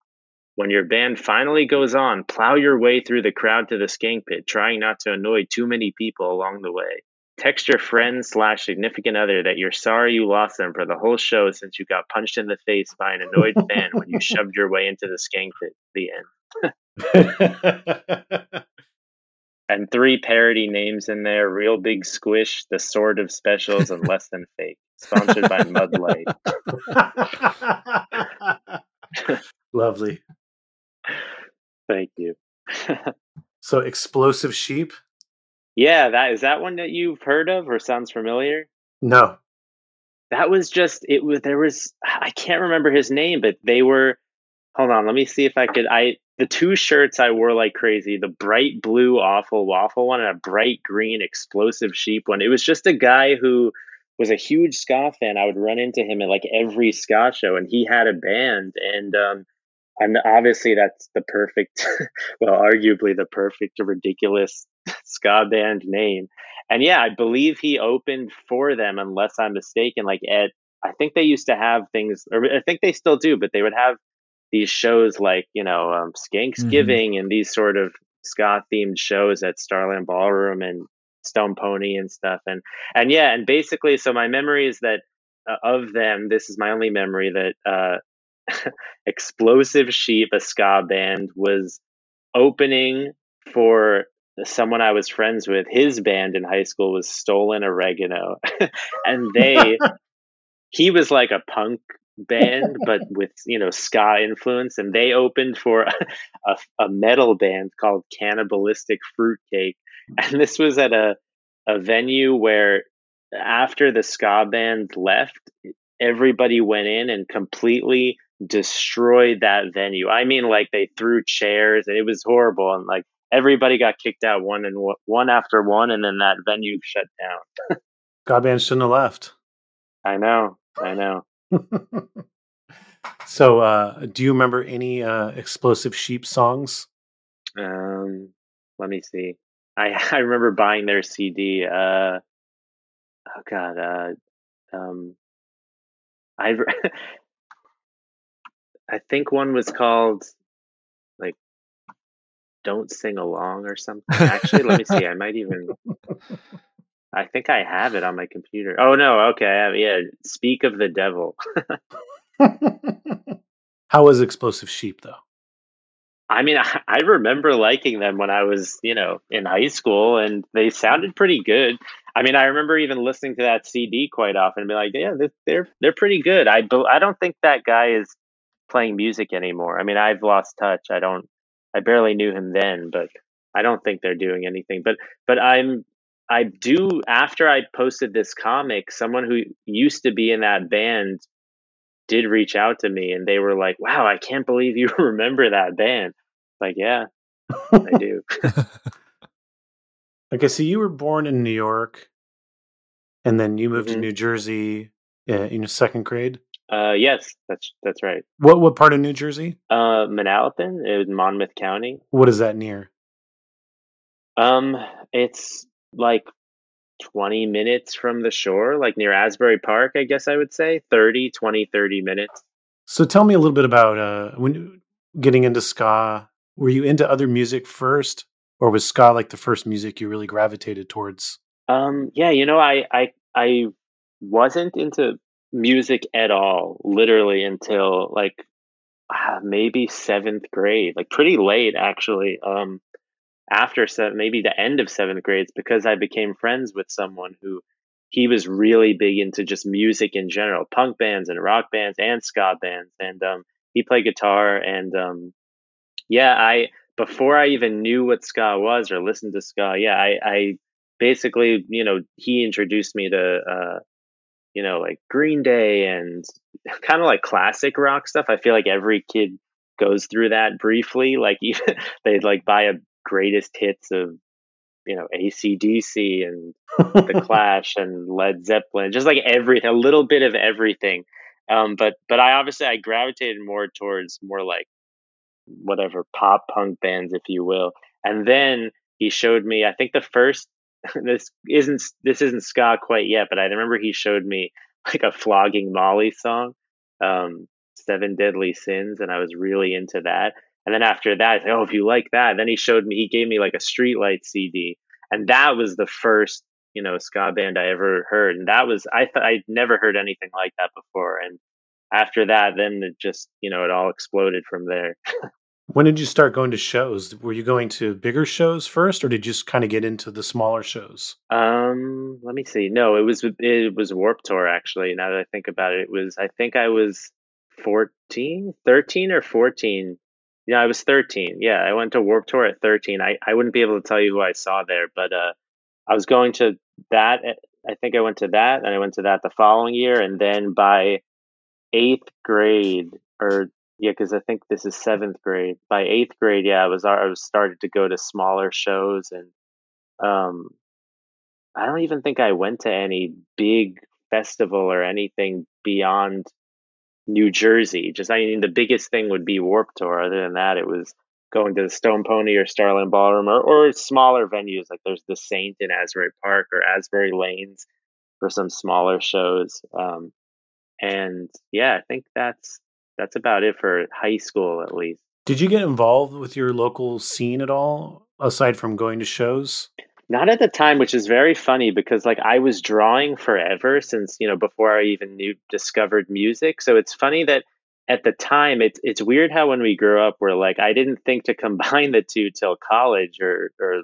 When your band finally goes on, plow your way through the crowd to the skank pit, trying not to annoy too many people along the way. Text your friend slash significant other that you're sorry you lost them for the whole show since you got punched in the face by an annoyed fan when you shoved your way into the skank pit. The end. And three parody names in there: Real Big Squish, The Sword of Specials, and Less Than Fake. Sponsored by Mud Light. Lovely. Thank you. So, Explosive Sheep. Yeah, that is that one that you've heard of or sounds familiar? No. That was just, it was, there was, I can't remember his name, but they were, hold on, let me see if I could, I, the two shirts I wore like crazy, the bright blue Awful Waffle one and a bright green Explosive Sheep one. It was just a guy who was a huge ska fan. I would run into him at like every ska show, and he had a band, and um, and obviously that's the perfect, well, arguably the perfect ridiculous ska band name. And yeah, I believe he opened for them, unless I'm mistaken. Like at, I think they used to have things, or I think they still do, but they would have these shows like, you know, um, Skanksgiving mm-hmm. and these sort of ska themed shows at Starland Ballroom and Stone Pony and stuff. And, and yeah, and basically, so my memory is that uh, of them, this is my only memory that, uh, Explosive Sheep, a ska band, was opening for someone I was friends with. His band in high school was Stolen Oregano. And they, he was like a punk band, but with, you know, ska influence. And they opened for a, a metal band called Cannibalistic Fruitcake. And this was at a, a venue where after the ska band left, everybody went in and completely destroyed that venue. I mean, like, they threw chairs and it was horrible. And like everybody got kicked out one and w- one after one. And then that venue shut down. Ska band shouldn't have left. I know. I know. So, uh, do you remember any uh, Explosive Sheep songs? Um, let me see. I, I remember buying their C D. Uh, oh God. Uh, um, I I think one was called like "Don't Sing Along" or something. Actually, let me see. I might even. I think I have it on my computer. Oh no! Okay, I have, yeah. "Speak of the Devil." How was Explosive Sheep though? I mean, I, I remember liking them when I was, you know, in high school, and they sounded pretty good. I mean, I remember even listening to that C D quite often and be like, yeah, they're they're pretty good. I, I don't think that guy is playing music anymore. I mean, I've lost touch. I don't, I barely knew him then, but I don't think they're doing anything. But, but I'm, I do, after I posted this comic, someone who used to be in that band did reach out to me and they were like, wow, I can't believe you remember that band. Like, yeah, I do. Okay, so you were born in New York, and then you moved mm-hmm. to New Jersey uh, in your second grade? Uh, yes, that's that's right. What what part of New Jersey? Uh, Manalapan. It was Monmouth County. What is that near? Um, it's like twenty minutes from the shore, like near Asbury Park, I guess I would say. thirty, twenty, thirty minutes. So tell me a little bit about uh, when getting into ska. Were you into other music first? Or was ska like the first music you really gravitated towards? Um, yeah, you know, I, I I wasn't into music at all, literally until like uh, maybe seventh grade, like pretty late actually. Um, after se- maybe the end of seventh grade, because I became friends with someone who he was really big into just music in general, punk bands and rock bands and ska bands, and um, he played guitar, and um, yeah, I. Before I even knew what ska was or listened to ska, yeah, I, I basically, you know, he introduced me to, uh, you know, like Green Day and kind of like classic rock stuff. I feel like every kid goes through that briefly. Like even, they'd like buy a greatest hits of, you know, A C D C and The Clash and Led Zeppelin, just like everything, a little bit of everything. Um, but but I obviously I gravitated more towards more like whatever pop punk bands, if you will. And then he showed me, I think the first, this isn't, this isn't ska quite yet, but I remember he showed me like a Flogging Molly song, um, Seven Deadly Sins. And I was really into that. And then after that, I said, oh, if you like that, and then he showed me, he gave me like a Streetlight C D. And that was the first, you know, ska band I ever heard. And that was, I thought I'd never heard anything like that before. And after that, then it just, you know, it all exploded from there. When did you start going to shows? Were you going to bigger shows first, or did you just kind of get into the smaller shows? Um, let me see. No, it was it was Warped Tour, actually. Now that I think about it, it was, I think I was fourteen, thirteen or fourteen. Yeah, I was thirteen. Yeah, I went to Warped Tour at thirteen. I, I wouldn't be able to tell you who I saw there, but uh, I was going to that. I think I went to that, and I went to that the following year, and then by eighth grade, or yeah, because I think this is seventh grade. By eighth grade, yeah, I was I was started to go to smaller shows, and um, I don't even think I went to any big festival or anything beyond New Jersey. Just I mean, the biggest thing would be Warped Tour. Other than that, it was going to the Stone Pony or Starland Ballroom, or, or smaller venues like there's the Saint in Asbury Park or Asbury Lanes for some smaller shows. Um, And yeah, I think that's that's about it for high school, at least. Did you get involved with your local scene at all, aside from going to shows? Not at the time, which is very funny because like I was drawing forever since, you know, before I even knew discovered music. So it's funny that at the time, it's it's weird how when we grew up, we're like, I didn't think to combine the two till college, or or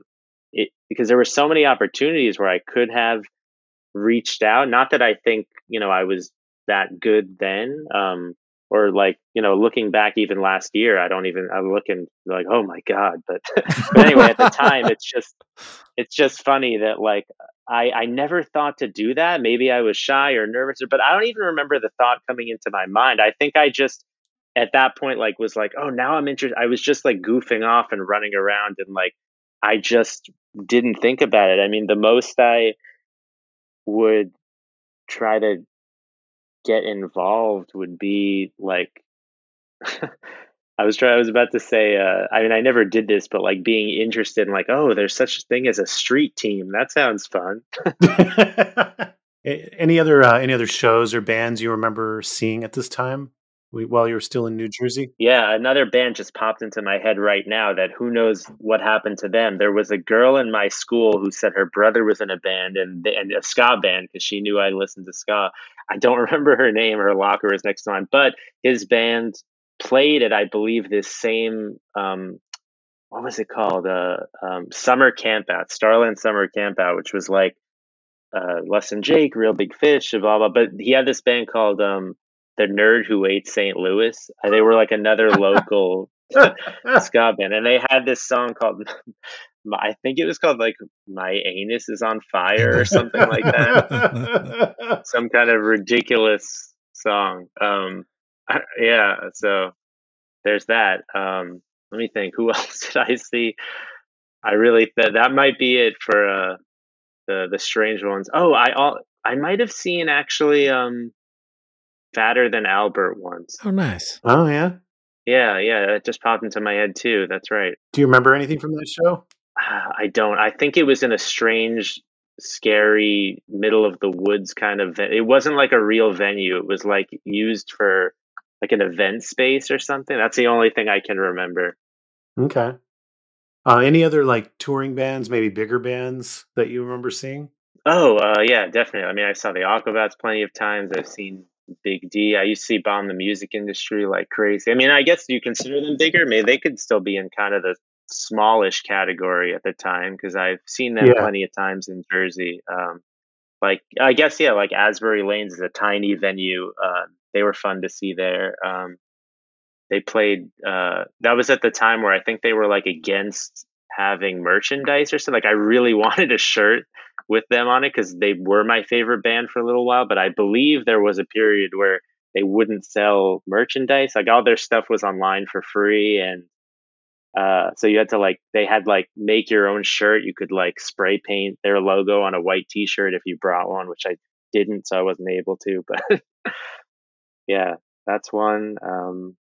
it, because there were so many opportunities where I could have reached out. Not that I think, you know, I was that good then, um, or like, you know, looking back even last year, I don't even, I'm looking like, oh my God. But, but anyway, at the time, it's just, it's just funny that like, I, I never thought to do that. Maybe I was shy or nervous, but I don't even remember the thought coming into my mind. I think I just, at that point, like was like, oh, now I'm interested. I was just like goofing off and running around, and like, I just didn't think about it. I mean, the most I would try to get involved would be like, I was trying, I was about to say, uh, I mean, I never did this, but like being interested in like, oh, there's such a thing as a street team. That sounds fun. Any other, uh, any other shows or bands you remember seeing at this time while you were still in New Jersey? Yeah. Another band just popped into my head right now that who knows what happened to them. There was a girl in my school who said her brother was in a band, and, and a ska band, because she knew I listened to ska. I don't remember her name. Her locker is next to mine, but his band played at, I believe, this same, um, what was it called? Uh, um, Summer Campout, Starland Summer Campout, which was like uh, Less Than Jake, Real Big Fish, blah, blah. But he had this band called um, The Nerd Who Ate Saint Louis. They were like another local ska band. And they had this song called, I think it was called like My Anus Is on Fire or something like that. Some kind of ridiculous song. Um, I, yeah. So there's that. Um, let me think, who else did I see? I really, th- that might be it for, uh, the, the strange ones. Oh, I, all, I might've seen actually, um, Fatter Than Albert once. Oh, nice. Oh yeah. Yeah. Yeah. That just popped into my head too. That's right. Do you remember anything from that show? I don't. I think it was in a strange, scary, middle of the woods kind of venue. It wasn't like a real venue. It was like used for like an event space or something. That's the only thing I can remember. Okay. Uh, any other like touring bands, maybe bigger bands that you remember seeing? Oh, uh, yeah, definitely. I mean, I saw the Aquabats plenty of times. I've seen Big D. I used to see Bomb the Music Industry like crazy. I mean, I guess you consider them bigger. Maybe they could still be in kind of the smallish category at the time, because I've seen them yeah. plenty of times in Jersey. Um, like I guess yeah, like Asbury Lanes is a tiny venue. Uh, they were fun to see there. Um, they played. Uh, that was at the time where I think they were like against having merchandise or something. Like I really wanted a shirt with them on it because they were my favorite band for a little while. But I believe there was a period where they wouldn't sell merchandise. Like all their stuff was online for free, and Uh, so you had to like, they had like make your own shirt. You could like spray paint their logo on a white t-shirt if you brought one, which I didn't, so I wasn't able to, but yeah, that's one. Um,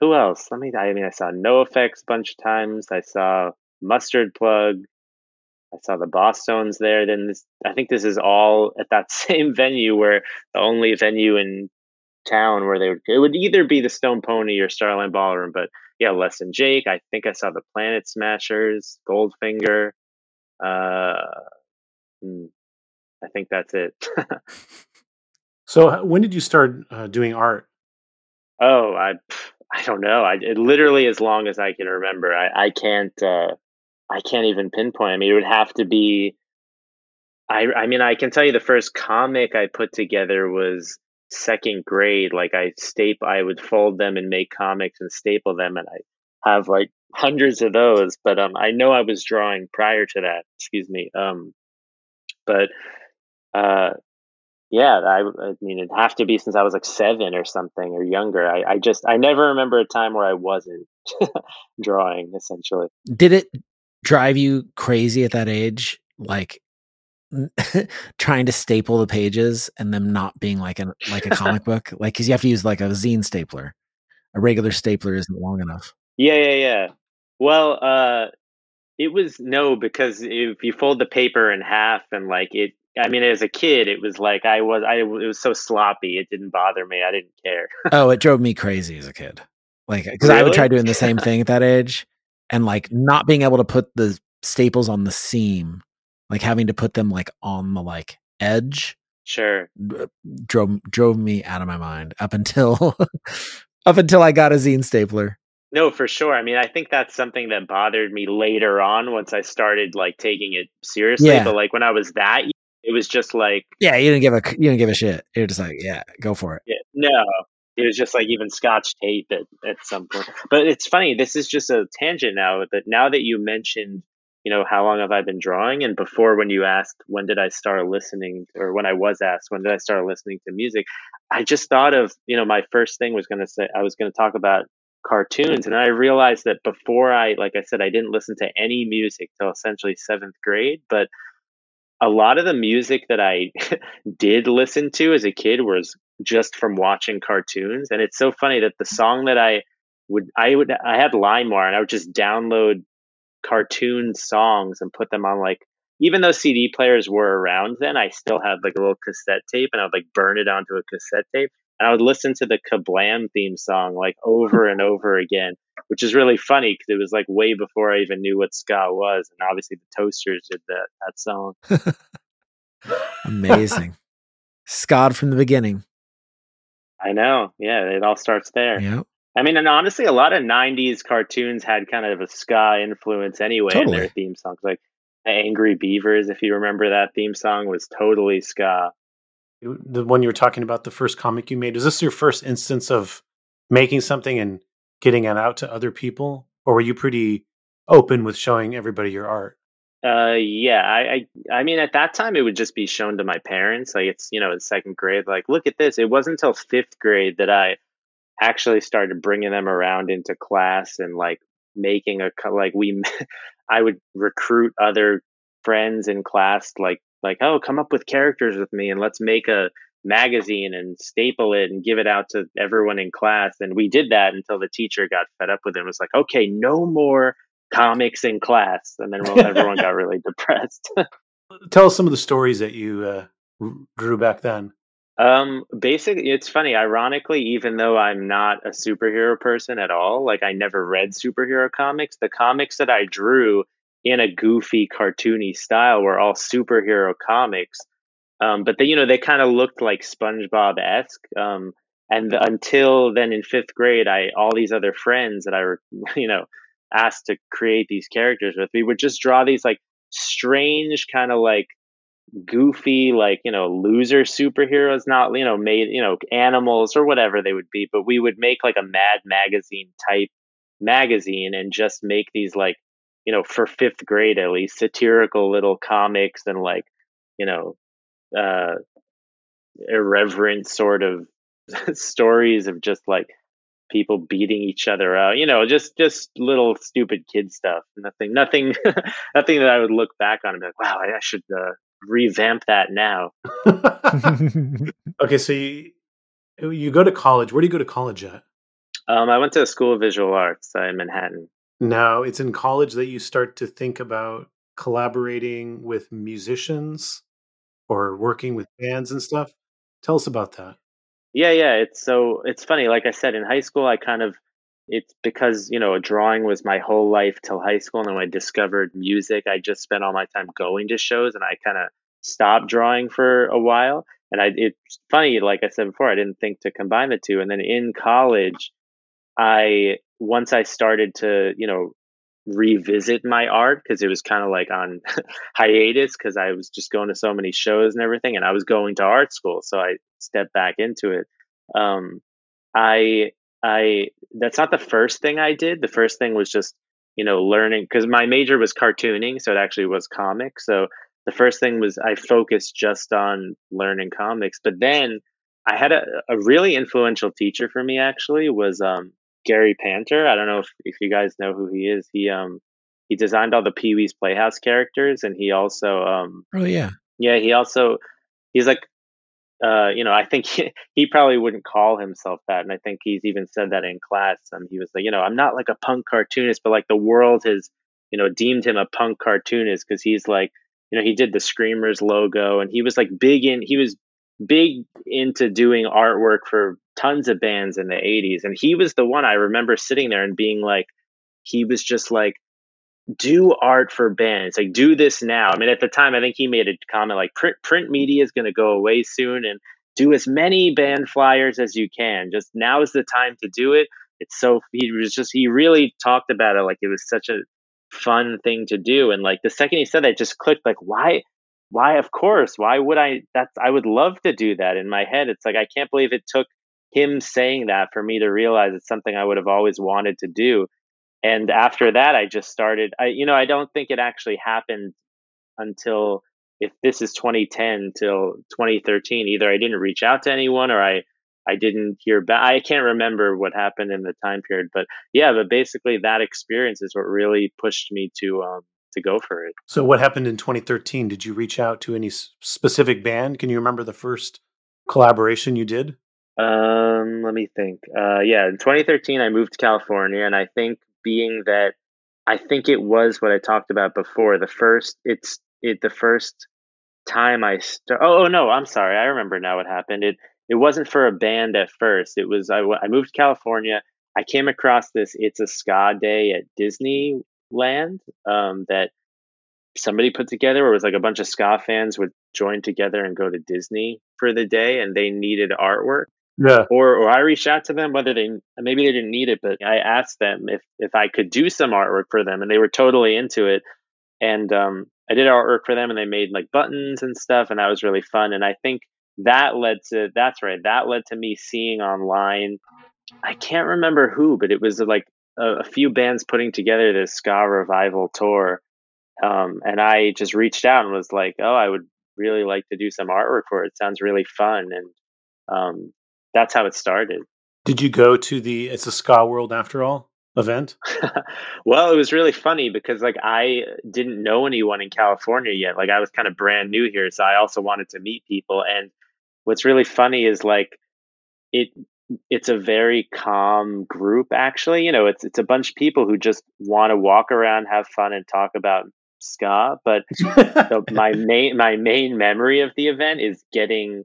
who else? Let me, I mean, I saw N O F X a bunch of times. I saw Mustard Plug. I saw the Bosstones there. Then this, I think this is all at that same venue, where the only venue in town where they would, it would either be the Stone Pony or Starland Ballroom, but yeah, Less Than Jake. I think I saw the Planet Smashers, Goldfinger. Uh, I think that's it. So when did you start uh, doing art? Oh, I I don't know. I it literally as long as I can remember. I, I can't uh, I can't even pinpoint. I mean, it would have to be. I I mean, I can tell you the first comic I put together was second grade. Like I staple, I would fold them and make comics and staple them, and I have like hundreds of those. But um, I know I was drawing prior to that. Excuse me. Um, but uh, yeah, I, I mean, it'd have to be since I was like seven or something or younger. I, I just I never remember a time where I wasn't drawing. Essentially, did it drive you crazy at that age? Like trying to staple the pages and them not being like a like a comic book, like because you have to use like a zine stapler. A regular stapler isn't long enough. Yeah, yeah, yeah. Well, uh, it was no because if you fold the paper in half and like it, I mean, as a kid, it was like I was, I it was so sloppy. It didn't bother me. I didn't care. Oh, it drove me crazy as a kid, like because really? I would try doing the same thing at that age, and like not being able to put the staples on the seam. Like having to put them like on the like edge, sure, drove drove me out of my mind up until up until I got a zine stapler. No, for sure. I mean, I think that's something that bothered me later on once I started like taking it seriously. Yeah. But like when I was that, it was just like, yeah, you didn't give a you didn't give a shit. You're just like, yeah, go for it. Yeah, no, it was just like even Scotch tape at at some point. But it's funny. This is just a tangent now. But now that you mentioned, you know, how long have I been drawing? And before, when you asked, when did I start listening, or when I was asked, when did I start listening to music? I just thought of, you know, my first thing was going to say I was going to talk about cartoons. And I realized that before I, like I said, I didn't listen to any music till essentially seventh grade. But a lot of the music that I did listen to as a kid was just from watching cartoons. And it's so funny that the song that I would, I would, I had LimeWire and I would just download cartoon songs and put them on, like, even though C D players were around then, I still had like a little cassette tape and I would like burn it onto a cassette tape. And I would listen to the Kablam theme song like over and over again, which is really funny because it was like way before I even knew what ska was. And obviously the Toasters did that, that song. Amazing. Ska'd from the beginning. I know. Yeah, it all starts there. Yep. I mean, and honestly, a lot of nineties cartoons had kind of a ska influence anyway totally. in their theme songs. Like Angry Beavers, if you remember that theme song, was totally ska. The one you were talking about, the first comic you made, was this your first instance of making something and getting it out to other people? Or were you pretty open with showing everybody your art? Uh, yeah, I, I I mean, at that time, it would just be shown to my parents. Like, it's, you know, in second grade, like, look at this. It wasn't until fifth grade that I actually started bringing them around into class and like making a, like we, I would recruit other friends in class, like, like, oh, come up with characters with me and let's make a magazine and staple it and give it out to everyone in class. And we did that until the teacher got fed up with it and was like, okay, no more comics in class. And then well, everyone got really depressed. Tell us some of the stories that you uh, drew back then. Um, basically, it's funny. Ironically, even though I'm not a superhero person at all, like I never read superhero comics, the comics that I drew in a goofy, cartoony style were all superhero comics. Um, but they, you know, they kind of looked like SpongeBob-esque. Um, and the, until then in fifth grade, I, all these other friends that I were, you know, asked to create these characters with, we would just draw these like strange kind of like goofy, like, you know, loser superheroes, not, you know, made, you know, animals or whatever they would be. But we would make like a Mad Magazine type magazine and just make these like, you know, for fifth grade, at least, satirical little comics and like, you know, uh, irreverent sort of stories of just like people beating each other up, you know, just, just little stupid kid stuff. Nothing, nothing, nothing that I would look back on and be like, wow, I should uh, revamp that now. Okay. So you, you go to college. Where do you go to college at? Um, I went to a school of visual arts uh, in Manhattan. No, it's in college that you start to think about collaborating with musicians or working with bands and stuff. Tell us about that. Yeah, yeah. It's so it's funny. Like I said, in high school, I kind of it's because, you know, drawing was my whole life till high school. And then when I discovered music, I just spent all my time going to shows and I kind of stopped drawing for a while. And I, it's funny, like I said before, I didn't think to combine the two. And then in college, I once I started to, you know, revisit my art because it was kind of like on hiatus because I was just going to so many shows and everything. And I was going to art school. So I stepped back into it. Um, I, I, that's not the first thing I did. The first thing was just, you know, learning because my major was cartooning. So it actually was comics. So the first thing was I focused just on learning comics. But then I had a, a really influential teacher for me, actually, was, um, Gary Panter. I don't know if, if you guys know who he is. He um he designed all the Pee Wee's Playhouse characters, and he also um oh yeah yeah he also he's like uh you know I think he, he probably wouldn't call himself that, and I think he's even said that in class. Um, he was like, you know, I'm not like a punk cartoonist, but like the world has, you know, deemed him a punk cartoonist because he's like, you know, he did the Screamers logo, and he was like big in he was big into doing artwork for tons of bands in the eighties. And he was the one I remember sitting there and being like, he was just like, do art for bands, like do this now. I mean, at the time, I think he made a comment like print, print media is going to go away soon. And do as many band flyers as you can. Just now is the time to do it. It's so, he was just, he really talked about it like it was such a fun thing to do. And like the second he said that, it just clicked, like, why, why, of course, why would I, that's, I would love to do that. In my head, it's like, I can't believe it took him saying that for me to realize it's something I would have always wanted to do. And after that, I just started, I, you know, I don't think it actually happened until, if this is twenty ten till twenty thirteen, either I didn't reach out to anyone or I, I didn't hear back. I can't remember what happened in the time period, but yeah, but basically that experience is what really pushed me to, um, to go for it. So what happened in twenty thirteen? Did you reach out to any specific band? Can you remember the first collaboration you did? Um, let me think. Uh, yeah, in twenty thirteen, I moved to California, and I think being that, I think it was what I talked about before. The first, it's it the first time I start. Oh, oh no, I'm sorry. I remember now what happened. It it wasn't for a band at first. It was I, I moved to California. I came across this It's a Ska Day at Disneyland um, that somebody put together, where it was like a bunch of ska fans would join together and go to Disney for the day, and they needed artwork. Yeah. Or, or I reached out to them, whether they, maybe they didn't need it, but I asked them if, if I could do some artwork for them, and they were totally into it. And, um, I did artwork for them, and they made like buttons and stuff. And that was really fun. And I think that led to, that's right. That led to me seeing online, I can't remember who, but it was like a, a few bands putting together this ska revival tour. Um, and I just reached out and was like, oh, I would really like to do some artwork for it. It sounds really fun. And, um, that's how it started. Did you go to the It's a Ska World After All event? Well, it was really funny because like I didn't know anyone in California yet. Like I was kind of brand new here. So I also wanted to meet people. And what's really funny is like it it's a very calm group, actually. You know, it's it's a bunch of people who just want to walk around, have fun, and talk about ska. But so my main my main memory of the event is getting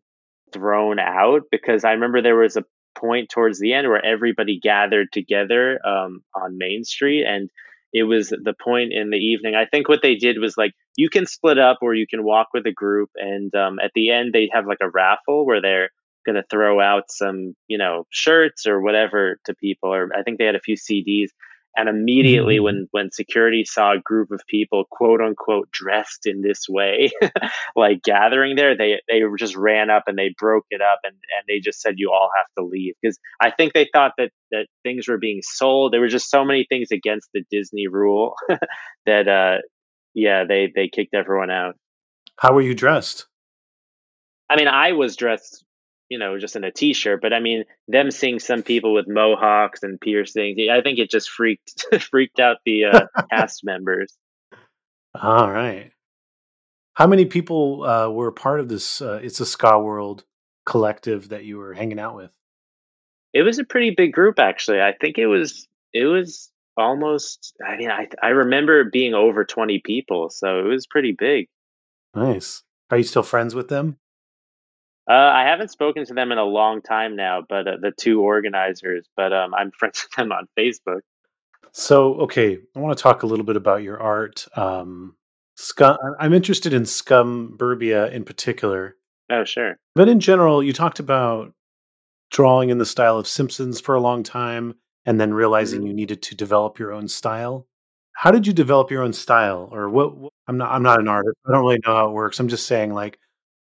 thrown out, because I remember there was a point towards the end where everybody gathered together um, on Main Street, and it was the point in the evening. I think what they did was like, you can split up or you can walk with a group, and um, at the end they have like a raffle where they're going to throw out some, you know, shirts or whatever to people, or I think they had a few C Ds. And immediately mm-hmm. when, when security saw a group of people, quote unquote, dressed in this way, like gathering there, they, they just ran up and they broke it up, and, and they just said, you all have to leave. Because I think they thought that, that things were being sold. There were just so many things against the Disney rule that, uh, yeah, they, they kicked everyone out. How were you dressed? I mean, I was dressed, you know, just in a t-shirt, but I mean, them seeing some people with mohawks and piercings, I think it just freaked, freaked out the uh, cast members. All right. How many people uh, were part of this uh, It's a Ska World collective that you were hanging out with? It was a pretty big group, actually. I think it was, it was almost, I mean, I, I remember it being over twenty people, so it was pretty big. Nice. Are you still friends with them? Uh, I haven't spoken to them in a long time now, but uh, the two organizers, but um, I'm friends with them on Facebook. So, okay, I want to talk a little bit about your art. Um, scum, I'm interested in Scumburbia in particular. Oh, sure. But in general, you talked about drawing in the style of Simpsons for a long time, and then realizing mm-hmm. you needed to develop your own style. How did you develop your own style? Or what? what I'm not. I'm not an artist. I don't really know how it works. I'm just saying, like,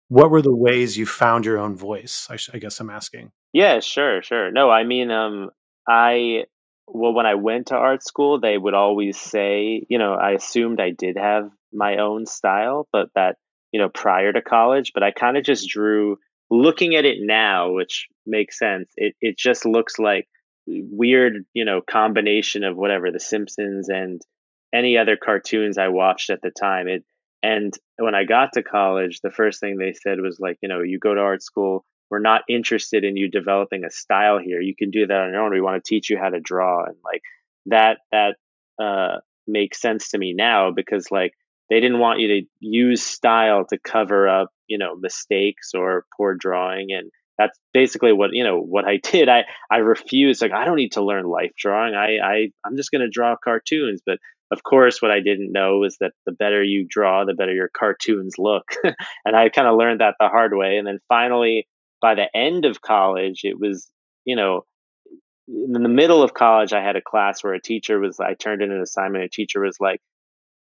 what were the ways you found your own voice? I, sh- I guess I'm asking. Yeah, sure, sure. No, I mean, um, I, well, when I went to art school, they would always say, you know, I assumed I did have my own style, but that, you know, prior to college, but I kind of just drew, looking at it now, which makes sense. It it just looks like weird, you know, combination of whatever, The Simpsons and any other cartoons I watched at the time. It, And when I got to college, the first thing they said was like, you know, you go to art school, we're not interested in you developing a style here. You can do that on your own. We want to teach you how to draw. And like that, that uh, makes sense to me now, because like they didn't want you to use style to cover up, you know, mistakes or poor drawing. And that's basically what, you know, what I did. I, I refused. Like, I don't need to learn life drawing. I, I I'm just going to draw cartoons. But of course, what I didn't know was that the better you draw, the better your cartoons look. And I kind of learned that the hard way. And then finally, by the end of college, it was, you know, in the middle of college, I had a class where a teacher was, I turned in an assignment, a teacher was like,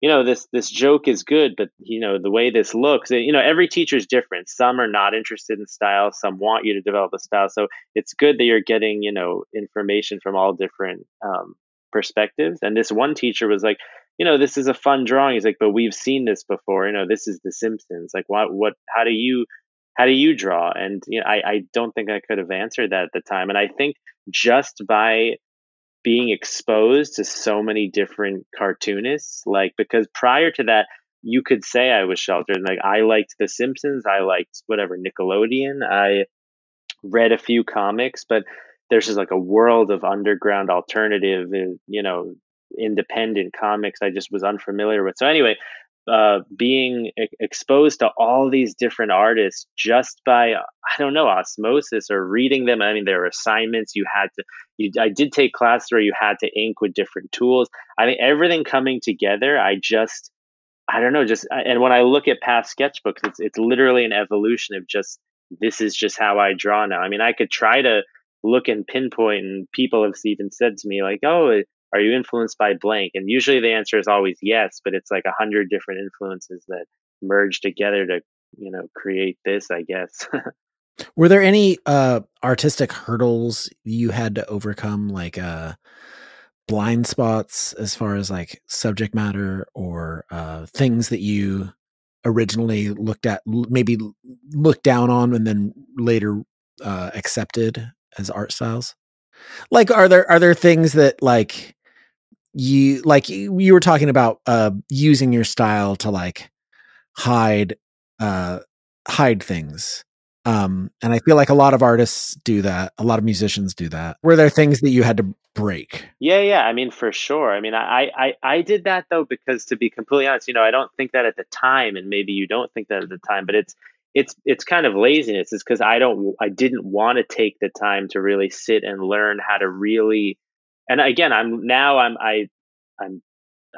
you know, this this joke is good, but, you know, the way this looks, you know, every teacher's different. Some are not interested in style. Some want you to develop a style. So it's good that you're getting, you know, information from all different um, perspectives. And this one teacher was like, you know, this is a fun drawing. He's like, but we've seen this before. You know, this is The Simpsons. Like, what, what, how do you, how do you draw? And, you know, I, I don't think I could have answered that at the time. And I think just by being exposed to so many different cartoonists, like, because prior to that, you could say I was sheltered. Like, I liked The Simpsons, I liked whatever Nickelodeon, I read a few comics, but there's just like a world of underground alternative, you know, independent comics I just was unfamiliar with. So anyway, uh, being e- exposed to all these different artists just by, I don't know, osmosis or reading them. I mean, there were assignments you had to, you, I did take classes where you had to ink with different tools. I mean, everything coming together, I just, I don't know, just, and when I look at past sketchbooks, it's, it's literally an evolution of just, this is just how I draw now. I mean, I could try to look and pinpoint, and people have even said to me like, oh, are you influenced by blank? And usually the answer is always yes, but it's like a hundred different influences that merge together to, you know, create this, I guess. Were there any uh, artistic hurdles you had to overcome, like uh, blind spots as far as like subject matter or uh, things that you originally looked at, maybe looked down on and then later uh, accepted as art styles? Like, are there, are there things that like, you like you, you were talking about uh using your style to like hide uh hide things, um and I feel like a lot of artists do that, a lot of musicians do that. Were there things that you had to break? Yeah yeah, I mean, for sure. I mean, I I I did that though, because to be completely honest, you know, I don't think that at the time, and maybe you don't think that at the time, but it's It's it's kind of laziness. It's because I don't I didn't want to take the time to really sit and learn how to really. And again, I'm now I'm I I'm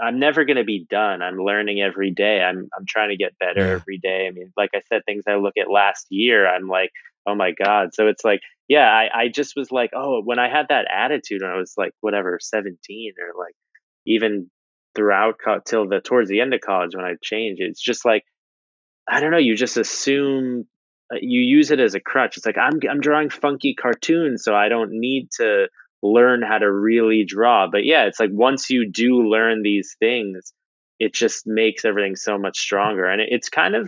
I'm never going to be done. I'm learning every day. I'm I'm trying to get better yeah. every day. I mean, like I said, things I look at last year, I'm like, oh my God. So it's like, yeah, I, I just was like, oh, when I had that attitude when I was like, whatever, seventeen, or like even throughout co- till the towards the end of college when I changed, it's just like, I don't know, you just assume, uh, you use it as a crutch. It's like, I'm I'm drawing funky cartoons, so I don't need to learn how to really draw. But yeah, it's like once you do learn these things, it just makes everything so much stronger. And it, it's kind of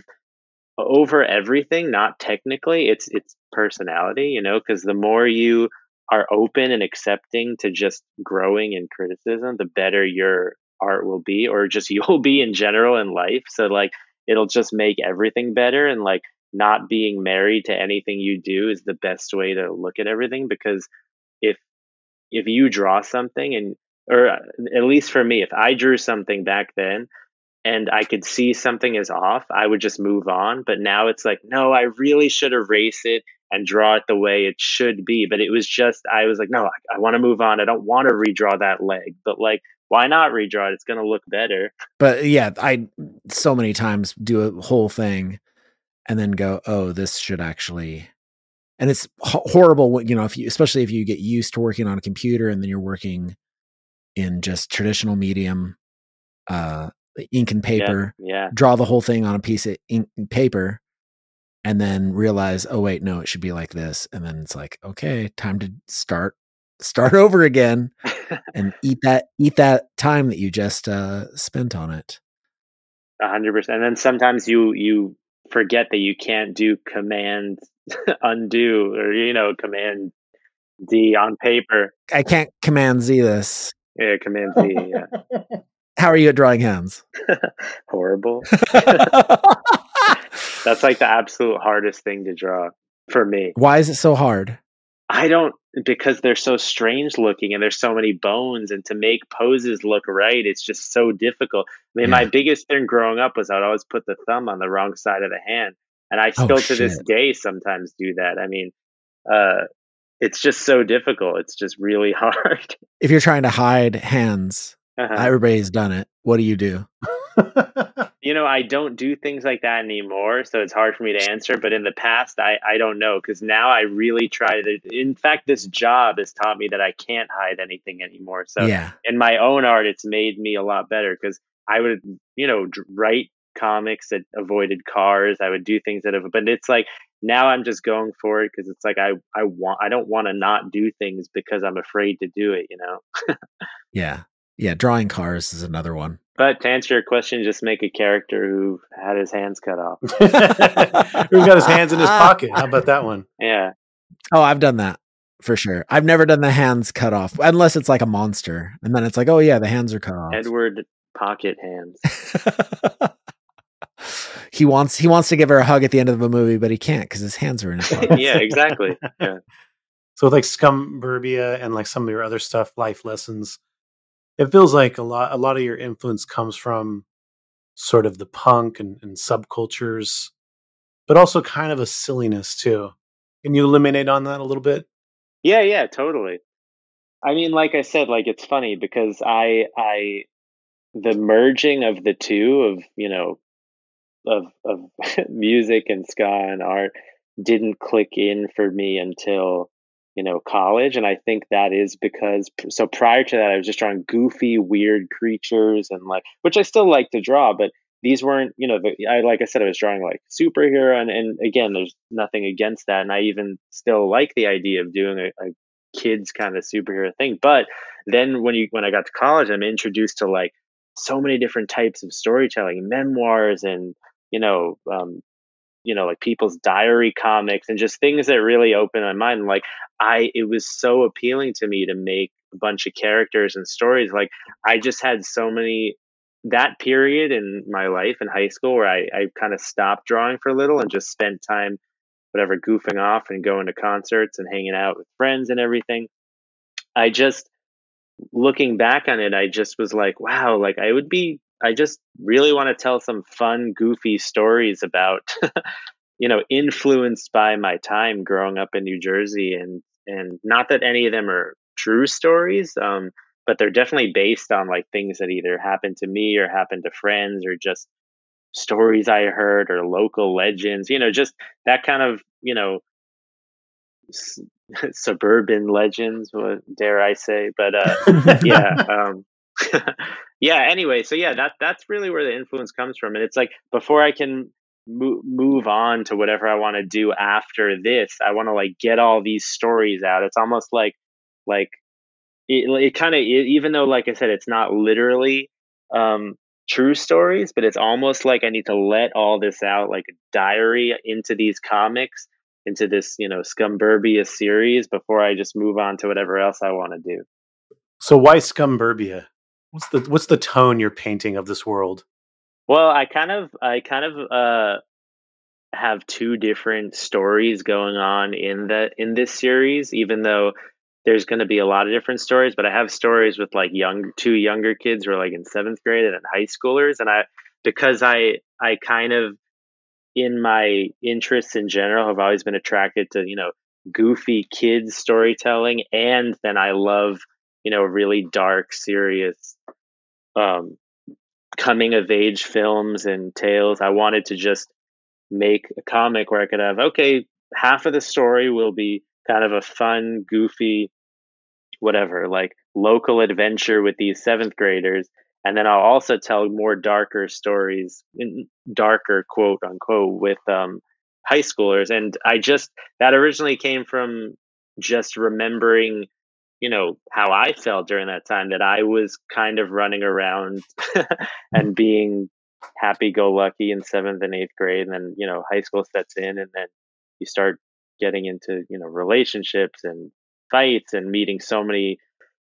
over everything, not technically, it's it's personality, you know, because the more you are open and accepting to just growing and criticism, the better your art will be, or just you'll be in general in life. So like, it'll just make everything better. And like, not being married to anything you do is the best way to look at everything, because if, if you draw something, and, or at least for me, if I drew something back then and I could see something is off, I would just move on. But now it's like, no, I really should erase it and draw it the way it should be. But it was just, I was like, no, I, I want to move on. I don't want to redraw that leg, but like, why not redraw it? It's going to look better. But yeah, I so many times do a whole thing and then go, oh, this should actually, and it's ho- horrible. You know, if you, especially if you get used to working on a computer and then you're working in just traditional medium, uh, ink and paper, yeah, yeah. Draw the whole thing on a piece of ink and paper and then realize, oh wait, no, it should be like this. And then it's like, okay, time to start start over again and eat that, eat that time that you just, uh, spent on it. A hundred percent. And then sometimes you, you forget that you can't do command undo, or, you know, command D on paper. I can't command Z this. Yeah. Command Z. Yeah. How are you at drawing hands? Horrible. That's like the absolute hardest thing to draw for me. Why is it so hard? I don't, because they're so strange looking and there's so many bones, and to make poses look right, it's just so difficult. I mean, yeah. My biggest thing growing up was I'd always put the thumb on the wrong side of the hand. And I still oh, to shit. this day sometimes do that. I mean, uh, it's just so difficult. It's just really hard. If you're trying to hide hands, uh-huh. Everybody's done it. What do you do? You know, I don't do things like that anymore, so it's hard for me to answer. But in the past, I, I don't know, because now I really try to. In fact, this job has taught me that I can't hide anything anymore. So yeah. In my own art, it's made me a lot better, because I would, you know, write comics that avoided cars. I would do things that have, but it's like now I'm just going for it, because it's like I, I want I don't want to not do things because I'm afraid to do it, you know? Yeah. Yeah, drawing cars is another one. But to answer your question, just make a character who had his hands cut off. Who's got his hands in his pocket. How about that one? Yeah. Oh, I've done that for sure. I've never done the hands cut off, unless it's like a monster. And then it's like, oh yeah, the hands are cut off. Edward Pocket Hands. He wants he wants to give her a hug at the end of the movie, but he can't because his hands are in his pocket. Yeah, exactly. Yeah. So with like Scumburbia and like some of your other stuff, Life Lessons, it feels like a lot a lot of your influence comes from sort of the punk and, and subcultures, but also kind of a silliness too. Can you eliminate on that a little bit? Yeah, yeah, totally. I mean, like I said, like it's funny because I I the merging of the two of, you know, of of music and ska and art didn't click in for me until, you know, college. And I think that is because, so prior to that, I was just drawing goofy, weird creatures and like, which I still like to draw, but these weren't, you know, the, I, like I said, I was drawing like superhero. And, and again, there's nothing against that. And I even still like the idea of doing a, a kid's kind of superhero thing. But then when you, when I got to college, I'm introduced to like so many different types of storytelling, memoirs and, you know, um, you know, like people's diary comics and just things that really opened my mind. And like, I, it was so appealing to me to make a bunch of characters and stories. Like I just had so many, that period in my life in high school where I, I kind of stopped drawing for a little and just spent time, whatever, goofing off and going to concerts and hanging out with friends and everything. I just, looking back on it, I just was like, wow, like I would be, I just really want to tell some fun, goofy stories about, you know, influenced by my time growing up in New Jersey. And, and not that any of them are true stories, um, but they're definitely based on like things that either happened to me or happened to friends or just stories I heard or local legends, you know, just that kind of, you know, s- suburban legends, what dare I say, but uh, yeah. Um, yeah. Anyway, so yeah, that that's really where the influence comes from, and it's like before I can mo- move on to whatever I want to do after this, I want to like get all these stories out. It's almost like like it, it kind of, even though like I said, it's not literally um, true stories, but it's almost like I need to let all this out, like a diary, into these comics, into this, you know, Scumburbia series before I just move on to whatever else I want to do. So why Scumburbia? What's the what's the tone you're painting of this world? Well, I kind of I kind of uh, have two different stories going on in the in this series, even though there's going to be a lot of different stories. But I have stories with like young two younger kids who are like in seventh grade and high schoolers, and I because I I kind of in my interests in general have always been attracted to, you know, goofy kids storytelling, and then I love, you know, really dark, serious, um, coming of age films and tales. I wanted to just make a comic where I could have, okay, half of the story will be kind of a fun, goofy, whatever, like local adventure with these seventh graders. And then I'll also tell more darker stories, darker quote unquote, with, um, high schoolers. And I just, that originally came from just remembering, you know, how I felt during that time, that I was kind of running around and being happy-go-lucky in seventh and eighth grade. And then, you know, high school sets in, and then you start getting into, you know, relationships and fights and meeting so many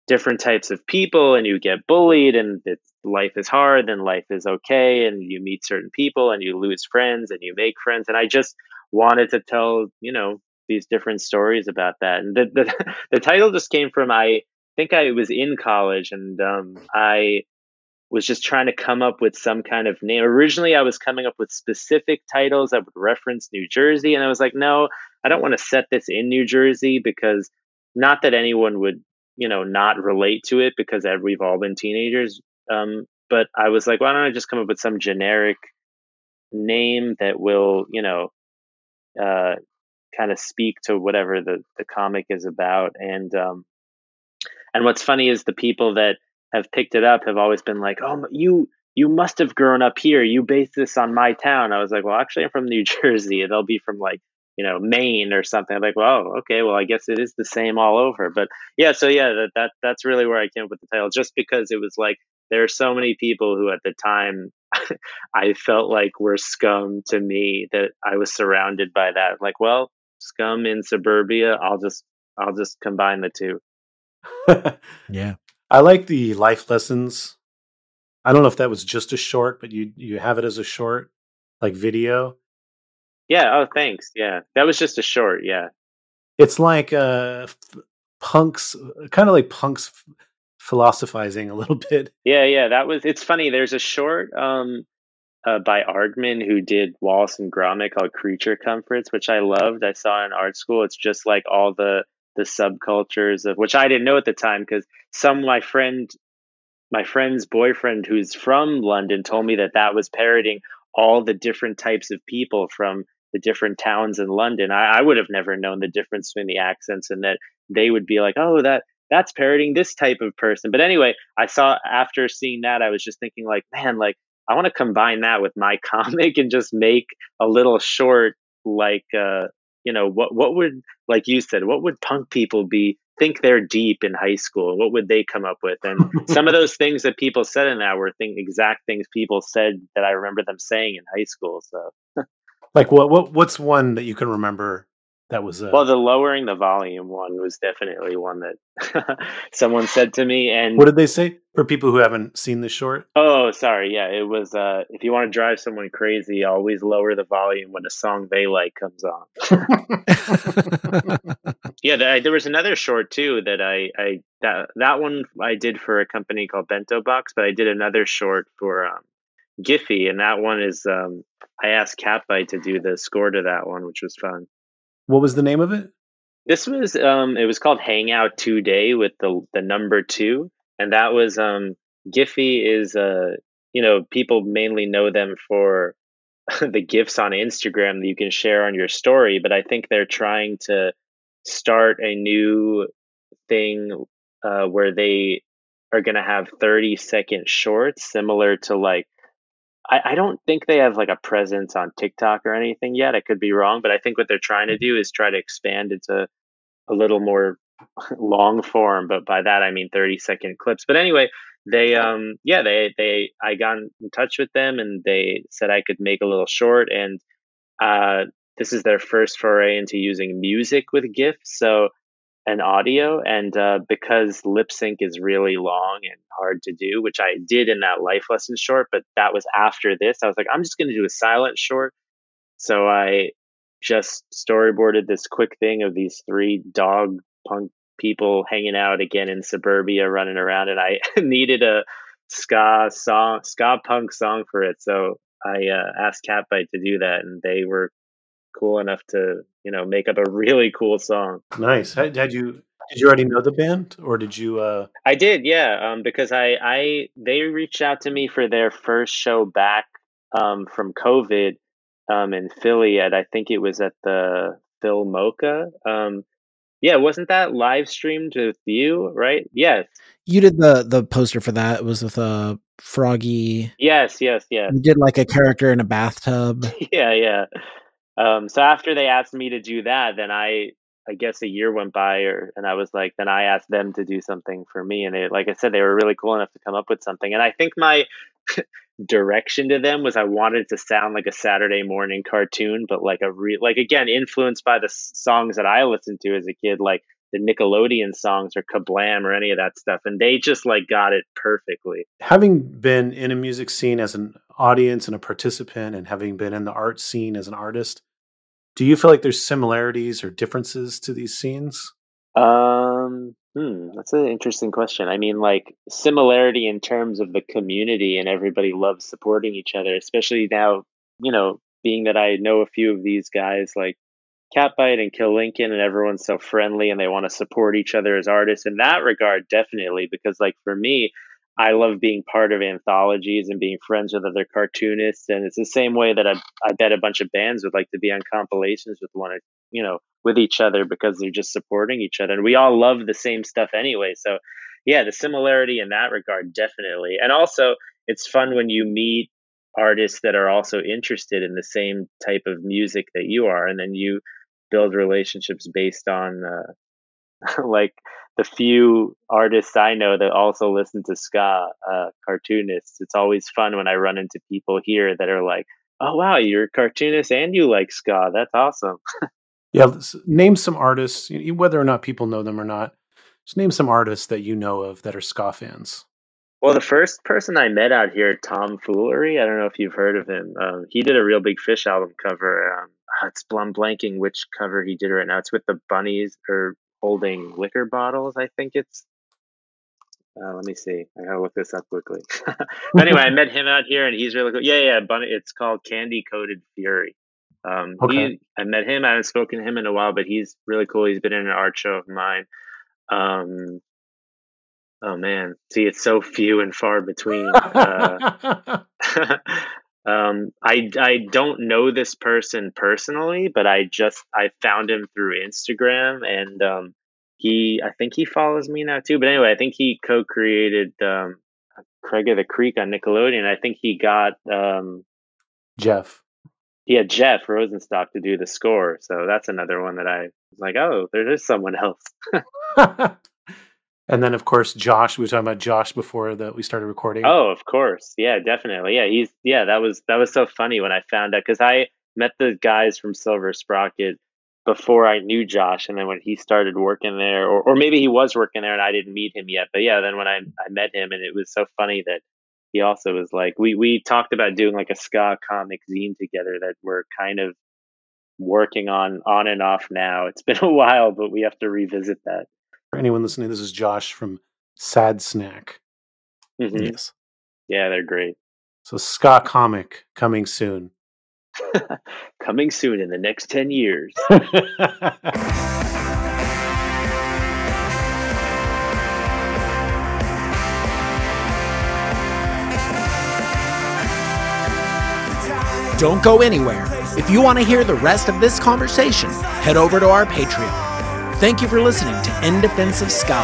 different types of people, and you get bullied, and it's, life is hard and life is okay. And you meet certain people and you lose friends and you make friends. And I just wanted to tell, you know, these different stories about that. And the, the the title just came from, I think I was in college, and um I was just trying to come up with some kind of name. Originally I was coming up with specific titles that would reference New Jersey, and I was like, no, I don't want to set this in New Jersey, because not that anyone would, you know, not relate to it, because we've all been teenagers, um But I was like, why don't I just come up with some generic name that will, you know, uh, kind of speak to whatever the, the comic is about. And, um, and what's funny is the people that have picked it up have always been like, oh, you, you must have grown up here. You based this on my town. I was like, well, actually I'm from New Jersey. They'll be from like, you know, Maine or something. I'm like, well, okay, well, I guess it is the same all over. But yeah, so yeah, that, that that's really where I came up with the title, just because it was like, there are so many people who at the time I felt like were scum to me that I was surrounded by that. Like, well, scum in suburbia, I'll just, I'll just combine the two. Yeah. I like the life lessons. I don't know if that was just a short, but you, you have it as a short, like video. Yeah. Oh, thanks. Yeah. That was just a short. Yeah. It's like uh, punks, kind of like punks philosophizing a little bit. Yeah. Yeah. That was, it's funny. There's a short um, uh, by Argman who did Wallace and Gromit called Creature Comforts, which I loved. I saw in art school. It's just like all the, the subcultures of, which I didn't know at the time. Cause some, of my friend, my friend's boyfriend who's from London told me that that was parodying all the different types of people from the different towns in London. I, I would have never known the difference between the accents, and that they would be like, oh, that that's parodying this type of person. But anyway, I saw, after seeing that, I was just thinking like, man, like I want to combine that with my comic and just make a little short, like, uh, you know, what, what would, like you said, what would punk people be, think they're deep in high school? What would they come up with? And some of those things that people said in that were thing, exact things people said that I remember them saying in high school. So like what, what, what's one that you can remember that was, uh... well, the lowering the volume one was definitely one that someone said to me. And what did they say for people who haven't seen the short? Oh, sorry. Yeah. It was, uh, if you want to drive someone crazy, always lower the volume when a song they like comes on. Yeah, th- there was another short too that I, I that that one I did for a company called Bento Box, but I did another short for um, Giphy, and that one is um, I asked Catbite to do the score to that one, which was fun. What was the name of it? This was um, it was called Hangout Two Day with the the number two, and that was um, Giphy is uh, you know, people mainly know them for the GIFs on Instagram that you can share on your story, but I think they're trying to start a new thing uh, where they are going to have thirty second shorts, similar to like, I, I don't think they have like a presence on TikTok or anything yet. I could be wrong, but I think what they're trying to do is try to expand into a little more long form. But by that, I mean thirty second clips. But anyway, they, um, yeah, they, they, I got in touch with them and they said I could make a little short, and, uh, this is their first foray into using music with GIF, so and audio. And uh, because lip sync is really long and hard to do, which I did in that life lesson short, but that was after this. I was like, I'm just going to do a silent short. So I just storyboarded this quick thing of these three dog punk people hanging out again in suburbia, running around. And I needed a ska song, ska punk song for it. So I uh, asked Catbite to do that, and they were cool enough to, you know, make up a really cool song. Nice. Had, had you did you already know the band, or did you? Uh... I did, yeah. Um, because I, I they reached out to me for their first show back um, from COVID um, in Philly at, I think it was at the Phil Mocha. Um, yeah, wasn't that live streamed with you? Right? Yes. You did the the poster for that. It was with uh Froggy. Yes, yes, yes. You did like a character in a bathtub. Yeah, yeah. Um, so after they asked me to do that, then I, I guess a year went by, or, and I was like, then I asked them to do something for me. And they, like I said, they were really cool enough to come up with something. And I think my direction to them was I wanted to sound like a Saturday morning cartoon, but like a re- like, again, influenced by the s- songs that I listened to as a kid, like the Nickelodeon songs or Kablam or any of that stuff. And they just like got it perfectly. Having been in a music scene as an audience and a participant, and having been in the art scene as an artist, do you feel like there's similarities or differences to these scenes? Um, hmm, that's an interesting question. I mean, like similarity in terms of the community, and everybody loves supporting each other, especially now, you know, being that I know a few of these guys like Catbite and Kill Lincoln, and everyone's so friendly and they want to support each other as artists in that regard, definitely. Because like for me, I love being part of anthologies and being friends with other cartoonists. And it's the same way that I, I bet a bunch of bands would like to be on compilations with one, you know, with each other, because they're just supporting each other. And we all love the same stuff anyway. So yeah, the similarity in that regard, definitely. And also it's fun when you meet artists that are also interested in the same type of music that you are. And then you build relationships based on, uh, like the few artists I know that also listen to ska, uh, cartoonists. It's always fun when I run into people here that are like, oh, wow, you're a cartoonist and you like ska. That's awesome. Yeah. Name some artists, whether or not people know them or not. Just name some artists that you know of that are ska fans. Well, the first person I met out here, Tom Foolery, I don't know if you've heard of him. Um, he did a Real Big Fish album cover. Um, it's I'm blanking which cover he did right now. It's with the bunnies or holding liquor bottles, I think it's. Uh, let me see. I gotta look this up quickly. Anyway, I met him out here, and he's really cool. Yeah, yeah. Bunny. It's called Candy Coated Fury. Um, okay. he, I met him. I haven't spoken to him in a while, but he's really cool. He's been in an art show of mine. Um, oh man, see, it's so few and far between. Uh, um, I I don't know this person personally, but I just I found him through Instagram, and um, he I think he follows me now too. But anyway, I think he co-created um, Craig of the Creek on Nickelodeon. I think he got um, Jeff. Yeah, Jeff Rosenstock to do the score. So that's another one that I was like, oh, there is someone else. And then, of course, Josh. We were talking about Josh before that we started recording. Oh, of course. Yeah, definitely. Yeah, he's yeah. That was that was so funny when I found out, because I met the guys from Silver Sprocket before I knew Josh, and then when he started working there, or or maybe he was working there and I didn't meet him yet. But yeah, then when I I met him, and it was so funny that he also was like, we, we talked about doing like a ska comic zine together that we're kind of working on on and off now. It's been a while, but we have to revisit that. For anyone listening, this is Josh from Sad Snack. Mm-hmm. Yes. Yeah, they're great. So ska comic coming soon. Coming soon in the next ten years. Don't go anywhere. If you want to hear the rest of this conversation, head over to our Patreon. Thank you for listening to In Defense of Ska.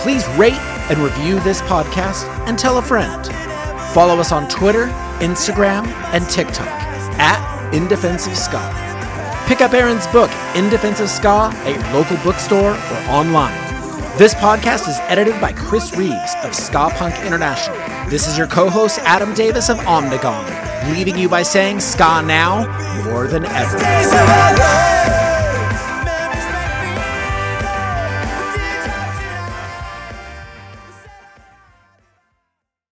Please rate and review this podcast and tell a friend. Follow us on Twitter, Instagram, and TikTok at In Defense of Ska. Pick up Aaron's book, In Defense of Ska, at your local bookstore or online. This podcast is edited by Chris Reeves of Ska Punk International. This is your co-host, Adam Davis of Omnigon, leaving you by saying ska now more than ever.